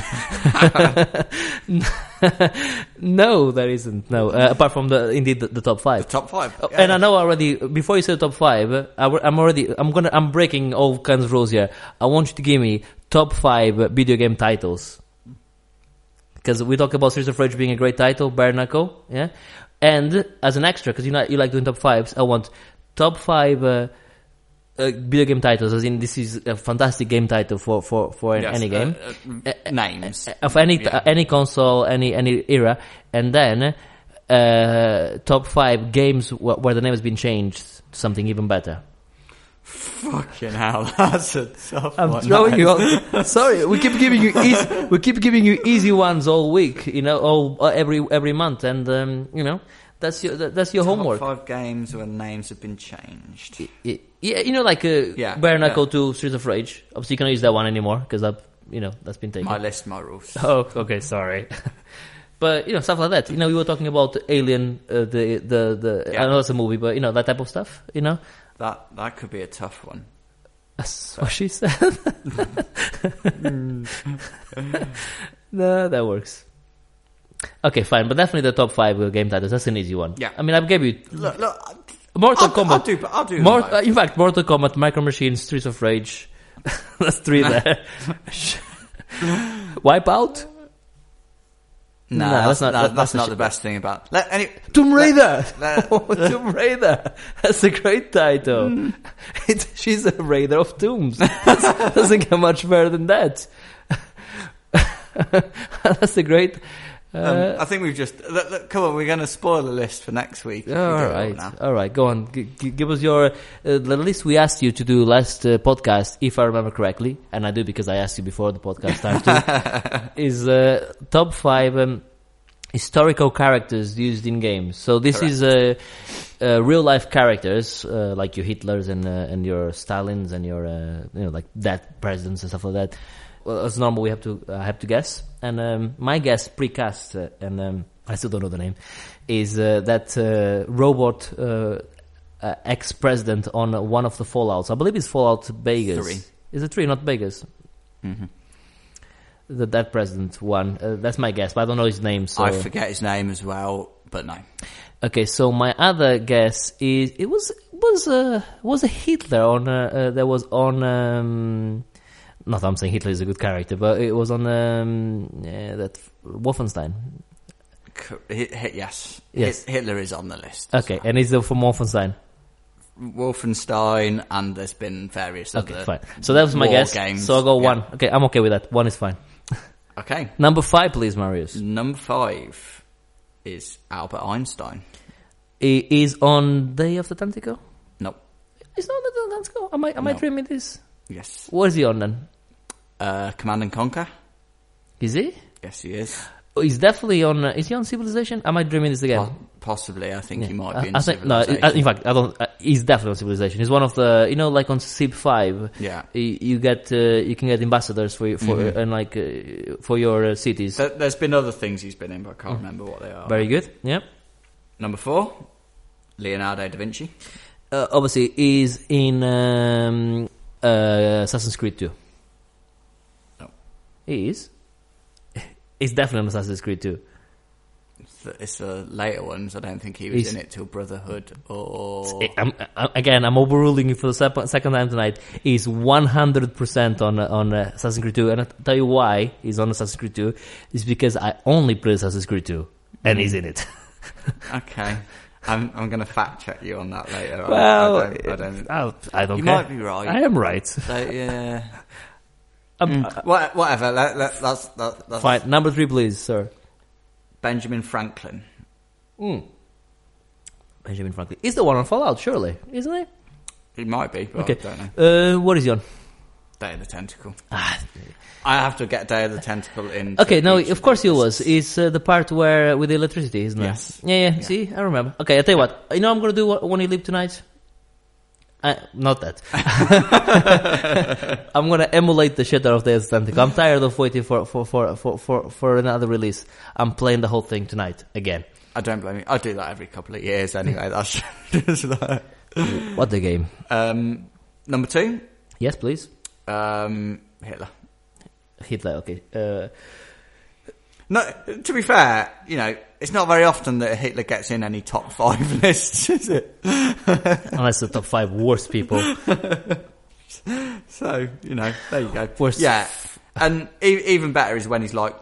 No, there isn't. No, uh, apart from the indeed the, the top five. The top five. Yeah. And I know already. Before you say the top five, I, I'm already. I'm gonna. I'm breaking all kinds of rules here. I want you to give me top five video game titles. Because we talk about Streets of Rage being a great title, bare knuckle, yeah. And as an extra, because you know you like doing top fives, I want top five uh, uh, video game titles. As in, this is a fantastic game title for for for yes, any game, uh, uh, names uh, of any yeah. uh, any console, any any era. And then uh, top five games wh- where the name has been changed to something even better. Fucking hell, that's a tough I'm one. Throwing you all, sorry, we keep giving you easy, we keep giving you easy ones all week, you know, all uh, every every month, and um, you know, that's your that, that's your top homework. Five games where names have been changed. It, it, yeah, you know, like uh, yeah, Bare Knuckle yeah. to Streets of Rage. Obviously, you can't use that one anymore because that you know that's been taken. My list, my rules. Oh, okay, sorry. But you know, stuff like that. You know, we were talking about Alien, uh, the the the. Yeah. I know it's a movie, but you know that type of stuff. You know. That that could be a tough one. That's but. What she said. No, that works. Okay, fine, but definitely the top five game titles. That's an easy one. Yeah, I mean, I gave you look, look, Mortal I'll, Kombat. I'll do, I'll do Mor- uh, in fact, Mortal Kombat, Micro Machines, Streets of Rage. That's three there. Wipeout. No, no, that's, that's not. That, that's, that's not the shit. Best thing about let, any, Tomb Raider. Let, let, Tomb Raider. That's a great title. Mm. It, she's a raider of tombs. Doesn't get much better than that. That's a great. Uh, um, I think we've just. Look, look, come on, we're going to spoil the list for next week. All right, now. all right, go on. G- g- give us your uh, the list we asked you to do last uh, podcast, if I remember correctly, and I do because I asked you before the podcast time too. Is uh, top five um, historical characters used in games. So this Correct. is uh, uh, real life characters uh, like your Hitlers and uh, and your Stalins and your uh, you know like that presidents and stuff like that. Well, as normal, we have to uh, have to guess. And um, my guess, precast, uh, and um, I still don't know the name, is uh, that uh, robot uh, uh, ex-president on one of the Fallouts. I believe it's Fallout Vegas. Three. Is it three, not Vegas? Mm-hmm. The, that president one. Uh, that's my guess, but I don't know his name. So. I forget his name as well, but no. Okay, so my other guess is... It was was uh, was a Hitler on uh, uh, that was on... Um, Not that I'm saying Hitler is a good character, but it was on um, yeah, that Wolfenstein. H- H- yes, yes. H- Hitler is on the list. Okay, well. And is it from Wolfenstein? Wolfenstein, and there's been various okay, other fine. So that was my guess. Games. So I got yeah. one. Okay, I'm okay with that. One is fine. Okay. Number five, please, Marius. Number five is Albert Einstein. It is on Day of the Tentacle? No. It's not on Day of the Tentacle? Am I, am no. I dreaming this? Yes. What is he on then? Uh, Command and Conquer. Is he? Yes, he is. Oh, he's definitely on. Uh, is he on Civilization? Am I dreaming this again? Po- possibly. I think yeah. he might I, be. In I think no. I, in fact, I don't. Uh, he's definitely on Civilization. He's one of the. You know, like on Civ five. Yeah. You, you get. Uh, you can get ambassadors for for mm-hmm. and like uh, for your uh, cities. There, there's been other things he's been in, but I can't mm. remember what they are. Very good. Yeah. Number four, Leonardo da Vinci. Uh, obviously, he's in um, uh, Assassin's Creed two. He is. It's definitely on Assassin's Creed two. It's the, it's the later ones. I don't think he was He's, in it till Brotherhood or... It, I'm, I, again, I'm overruling you for the sep- second time tonight. He's one hundred percent on on uh, Assassin's Creed two. And I'll tell you why he's on Assassin's Creed two. It's because I only play Assassin's Creed two. And mm. he's in it. Okay. I'm I'm going to fact check you on that later. Well, I don't... I don't, I'll, I don't you care. You might be right. I am right. So, yeah... Um, mm. uh, Whatever. Let, let, that's, that, that's fine. Number three, please, sir. Benjamin Franklin. Mm. Benjamin Franklin. He's the one on Fallout, surely, isn't he? He might be, but okay. I don't know. Uh, what is he on? Day of the Tentacle. Ah. I have to get Day of the Tentacle in. Okay, no, of course he was. It's uh, the part where uh, with the electricity, isn't it? Yes. Yeah, yeah, yeah. See, I remember. Okay, I tell you what. You know, what I'm going to do when you leave tonight. Uh, not that. I'm gonna emulate the shit out of the Tentacle. I'm tired of waiting for for, for, for, for for another release. I'm playing the whole thing tonight again. I don't blame you. I do that every couple of years anyway. That's just that. What the game? Um, number two. Yes, please. Um, Hitler. Heath Ledger, okay. Uh, no, to be fair, you know, it's not very often that Hitler gets in any top five lists, is it? Unless the top five worst people. So, you know, there you go. Worst. Yeah, and e- even better is when he's like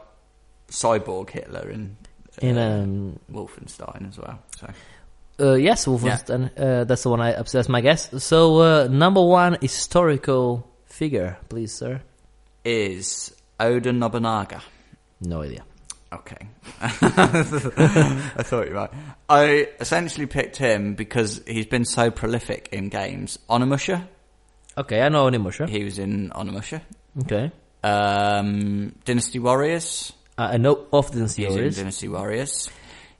cyborg Hitler in, uh, in um, Wolfenstein as well. So. Uh, yes, Wolfenstein. Yeah. Uh, that's the one I obsess, my guess. So, uh, number one historical figure, please, sir. Is Oda Nobunaga. No idea. Okay. I thought you were right. I essentially picked him because he's been so prolific in games. Onimusha. Okay, I know Onimusha. He was in Onimusha. Okay. Um, Dynasty Warriors. Uh, I know of Dynasty he's Warriors. He's in Dynasty Warriors.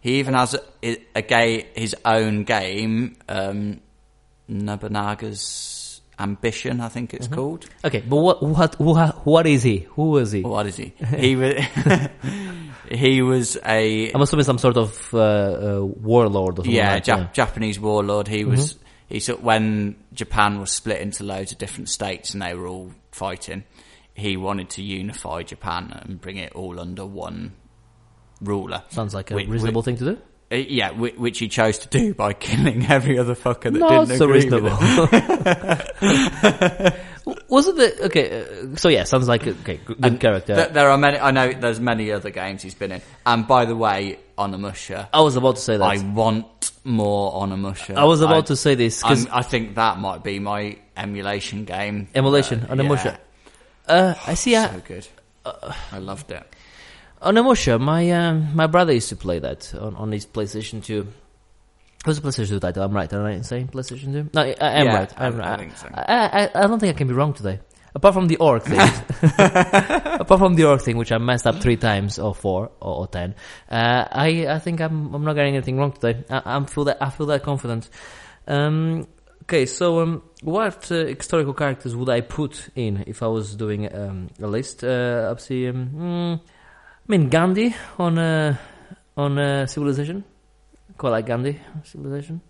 He even has a, a gay, his own game, um, Nobunaga's Ambition, I think it's mm-hmm. called. Okay, but what what what what is he? Who was he? What is he? He was he was a. I'm assuming some sort of uh, uh, warlord or something. Yeah, like Jap- yeah. Japanese warlord. He was. Mm-hmm. He sort of, when Japan was split into loads of different states and they were all fighting, he wanted to unify Japan and bring it all under one ruler. Sounds like a which, reasonable which, thing to do. Uh, yeah, which, which he chose to do by killing every other fucker that Not didn't so agree reasonable. With him. Wasn't it? Okay, uh, so yeah, sounds like a okay, good and character. Th- there are many. I know there's many other games he's been in. And by the way, Onimusha. I was about to say that. I want more Onimusha. I was about I, to say this because I think that might be my emulation game. Emulation uh, Onimusha. Yeah. Uh, I see. I, so good. Uh, I loved it. Onimusha, my uh, my brother used to play that on, on his PlayStation two. It was a PlayStation two title, I'm right, am I saying PlayStation two? No, I, I am yeah, right. I'm I, right. I, think so. I, I, I don't think I can be wrong today. Apart from the orc thing. Apart from the orc thing, which I messed up three times, or four, or, or ten. Uh, I I think I'm I'm not getting anything wrong today. I, I'm feel that I feel that confident. Um, okay, so um, what uh, historical characters would I put in if I was doing um, a list? Uh, obviously. Um, mm, I mean, Gandhi on uh, on uh, Civilization. Quite like Gandhi on Civilization.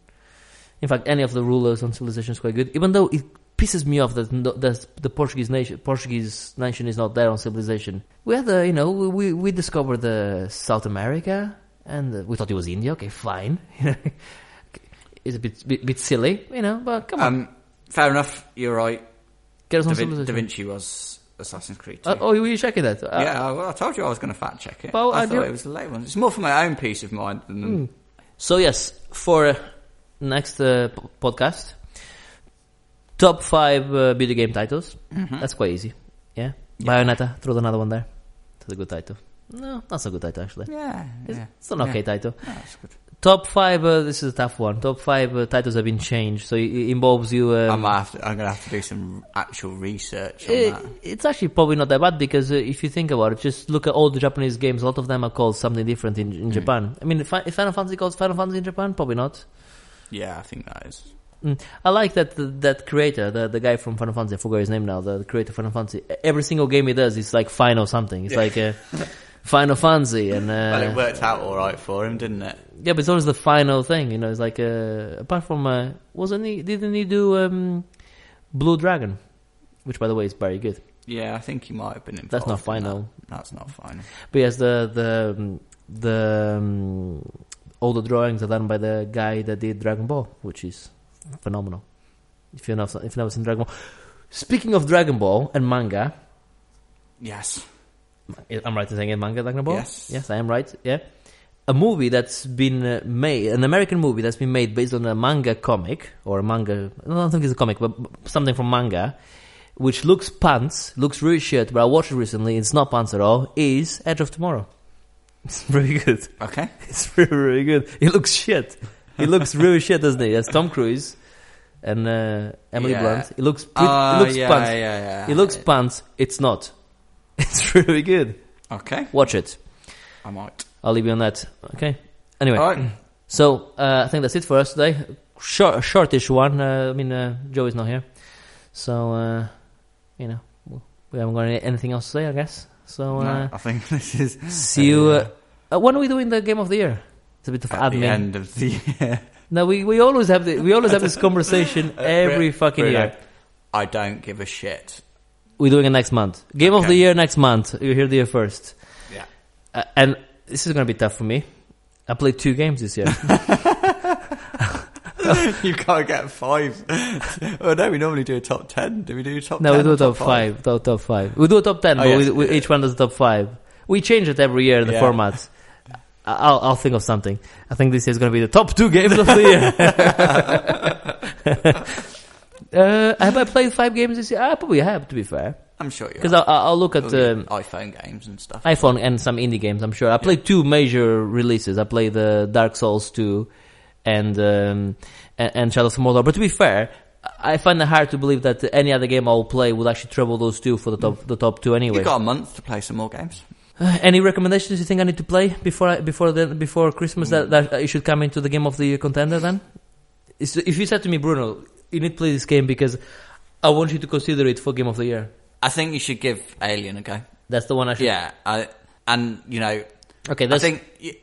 In fact, any of the rulers on Civilization is quite good. Even though it pisses me off that, that the Portuguese nation Portuguese nation is not there on Civilization. We had, uh, you know, we we discovered uh, South America, and uh, we thought it was India. Okay, fine. It's a bit, bit bit silly, you know. But come um, on, fair enough. You're right. Get us on da, Civilization. Da Vinci was. Assassin's Creed two. Uh, oh, were you checking that? Uh, yeah, well, I told you I was going to fact check it. Well, I, I thought do... it was the late one. It's more for my own peace of mind. Than... Mm. So yes, for uh, next uh, p- podcast, top five uh, video game titles. Mm-hmm. That's quite easy. Yeah, yeah. Bayonetta. Throw another one there. That's a good title. No, that's a good title actually. Yeah, it's, yeah. it's an okay yeah. title. Yeah, that's good. Top five, uh, this is a tough one. Top five uh, titles have been changed, so it involves you... Um, I'm, I'm going to have to do some actual research on it, that. It's actually probably not that bad, because uh, if you think about it, just look at all the Japanese games. A lot of them are called something different in, in mm. Japan. I mean, if Final Fantasy calls Final Fantasy in Japan, probably not. Yeah, I think that is. Mm. I like that that creator, the, the guy from Final Fantasy, I forgot his name now, the, the creator of Final Fantasy. Every single game he does is like Final something. It's yeah. like... Uh, Final Fantasy and... Uh, well, it worked out alright for him, didn't it? Yeah, but it's always the final thing, you know, it's like, uh, apart from, uh, wasn't he, didn't he do um, Blue Dragon? Which, by the way, is very good. Yeah, I think he might have been involved. That's not final. In that. That's not final. But yes, the, the, the, um, all the drawings are done by the guy that did Dragon Ball, which is phenomenal. If you've never, if you've never seen Dragon Ball. Speaking of Dragon Ball and manga... Yes. I'm right in saying it, manga Dragon Ball? Yes. Yes, I am right, yeah. A movie that's been made, an American movie that's been made based on a manga comic, or a manga, I don't think it's a comic, but something from manga, which looks pants, looks really shit, but I watched it recently, it's not pants at all, is Edge of Tomorrow. It's pretty good. Okay. It's really, really good. It looks shit. It looks really shit, doesn't it? That's Tom Cruise and uh, Emily yeah. Blunt. It looks, pretty, uh, it looks yeah, pants. Yeah, yeah. It looks pants, it's not. It's really good. Okay. Watch it. I might. I'll leave you on that. Okay. Anyway. All right. So, uh, I think that's it for us today. Short, shortish one. Uh, I mean, uh, Joe is not here. So, uh, you know, we haven't got any, anything else to say, I guess. So, uh, no, I think this is... See you... Uh, uh, when are we doing the Game of the Year? It's a bit of At admin. At the end of the year. No, we, we always have the, we always have this conversation every fucking Bruno, year. I don't give a shit. We're doing it next month. Game okay. of the year next month. You hear the year first. Yeah. Uh, and this is going to be tough for me. I played two games this year. You can't get five. Oh no, we normally do a top ten. Do we do a top no, ten? No, we do a top, top five. five. Top five. We do a top ten, oh, but yes. we, we, each one does a top five. We change it every year in the yeah. format. I'll, I'll think of something. I think this year is going to be the top two games of the year. uh, have I played five games this year? I probably have, to be fair. I'm sure you have. Because I'll, I'll look at... Um, iPhone games and stuff. iPhone and some indie games, I'm sure. I played yeah. two major releases. I played the uh, Dark Souls two and, um, and and Shadow of Mordor. But to be fair, I find it hard to believe that any other game I'll play would actually trouble those two for the top mm. the top two anyway. You've got a month to play some more games. Uh, any recommendations you think I need to play before I, before the, before Christmas mm. that, that you should come into the Game of the Year contender then? It's, if you said to me, Bruno, you need to play this game because I want you to consider it for Game of the Year. I think you should give Alien a go. That's the one I should... Yeah, I, and, you know, okay, that's... I think you,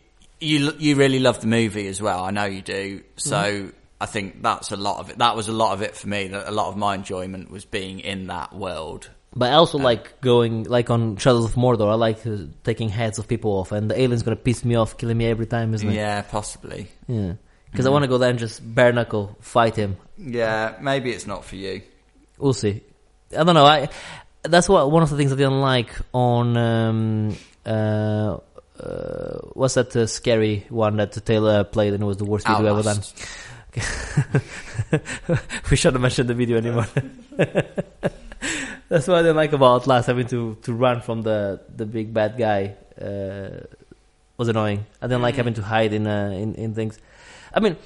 you you really love the movie as well. I know you do. So mm-hmm. I think that's a lot of it. That was a lot of it for me. A lot of my enjoyment was being in that world. But I also um, like going, like on Shadows of Mordor, I like uh, taking heads of people off, and the alien's going to piss me off, killing me every time, isn't it? Yeah, possibly. Yeah. Because mm-hmm. I want to go there and just bare knuckle fight him. Yeah, maybe it's not for you. We'll see. I don't know. I... That's what one of the things I didn't like on um, uh, uh, what's that uh, scary one that Taylor played and it was the worst video ever done. Okay. We shouldn't mention the video anymore. That's what I didn't like about Outlast, having to, to run from the, the big bad guy uh, was annoying. I didn't mm. like having to hide in uh, in, in things. I mean,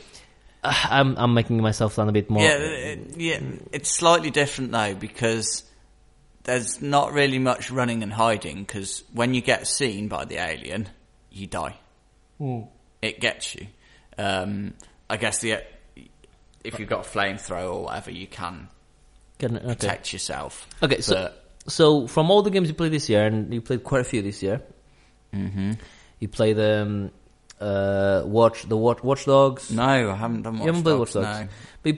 I'm I'm making myself sound a bit more. Yeah, it, yeah. It's slightly different though because. There's not really much running and hiding because when you get seen by the alien, you die. Mm. It gets you. Um, I guess the if you've got a flamethrower or whatever, you can, can okay. protect yourself. Okay, but, so so from all the games you played this year, and you played quite a few this year, mm-hmm. you played um, uh, Watch the Watch Watch Dogs. No, I haven't done Watch Dogs. You haven't played Watch Dogs. No.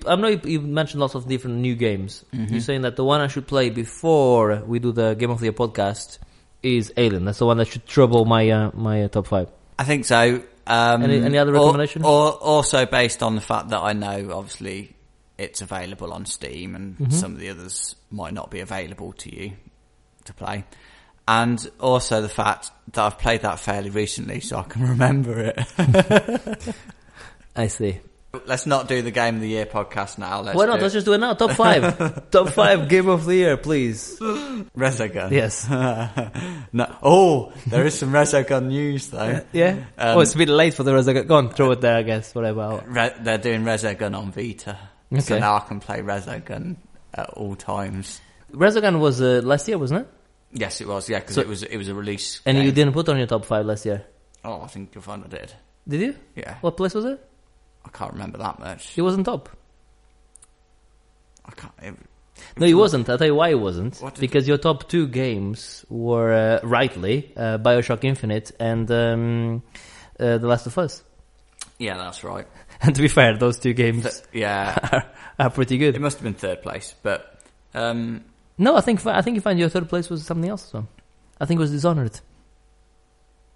I know you mentioned lots of different new games. Mm-hmm. You're saying that the one I should play before we do the Game of the Year podcast is Alien. That's the one that should trouble my uh, my uh, top five. I think so. Um, any, any other recommendation? Or, or also based on the fact that I know, obviously, it's available on Steam and mm-hmm. some of the others might not be available to you to play. And also the fact that I've played that fairly recently so I can remember it. I see. Let's not do the Game of the Year podcast now. Let's Why not? Do Let's just do it now. Top five. Top five Game of the Year, please. Resogun. Yes. No. Oh, there is some Resogun news, though. Yeah? Um, oh, it's a bit late for the Resogun. Go on, throw it there, I guess. Whatever. Re- they're doing Resogun on Vita. Okay. So now I can play Resogun at all times. Resogun was uh, last year, wasn't it? Yes, it was, yeah, because so, it was it was a release. And game. You didn't put on your top five last year? Oh, I think you'll find I did. Did you? Yeah. What place was it? I can't remember that much. It wasn't top. I can't. It, it no, it wasn't. I'll tell you why it wasn't. Because it? Your top two games were, uh, rightly, uh, Bioshock Infinite and um, uh, The Last of Us. Yeah, that's right. And to be fair, those two games Th- yeah. are, are pretty good. It must have been third place, but... Um, no, I think I think you find your third place was something else. So. I think it was Dishonored.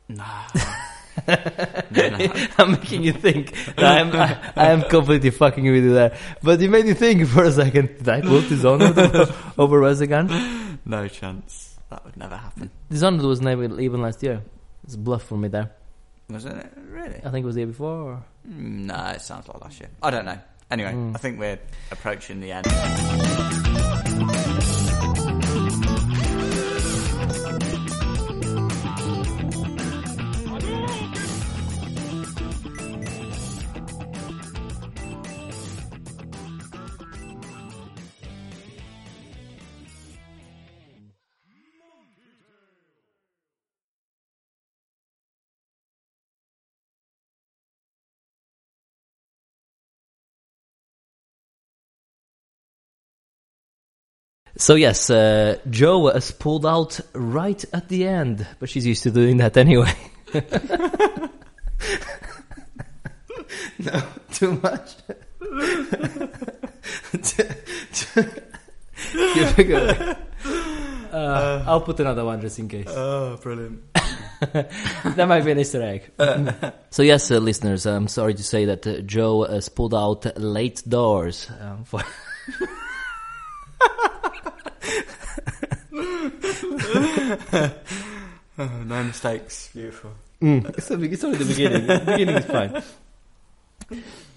No. I'm making you think that I'm, I, I am completely fucking with you there, but you made me think for a second. Did I put Dishonored over, over Resogun? No chance. That would never happen. Dishonored was never even last year. It's a bluff for me there. Was it really? I think it was the year before or... No, it sounds like last year. I don't know. Anyway, mm. I think we're approaching the end. So yes, uh, Jo was pulled out right at the end, but she's used to doing that anyway. No, too much. Here we go. I'll put another one just in case. Oh, brilliant. That might be an Easter egg. So yes, uh, listeners, I'm sorry to say that uh, Joe has pulled out late doors um, for... Oh, no mistakes. Beautiful. Mm. It's, it's only the beginning. The beginning is fine.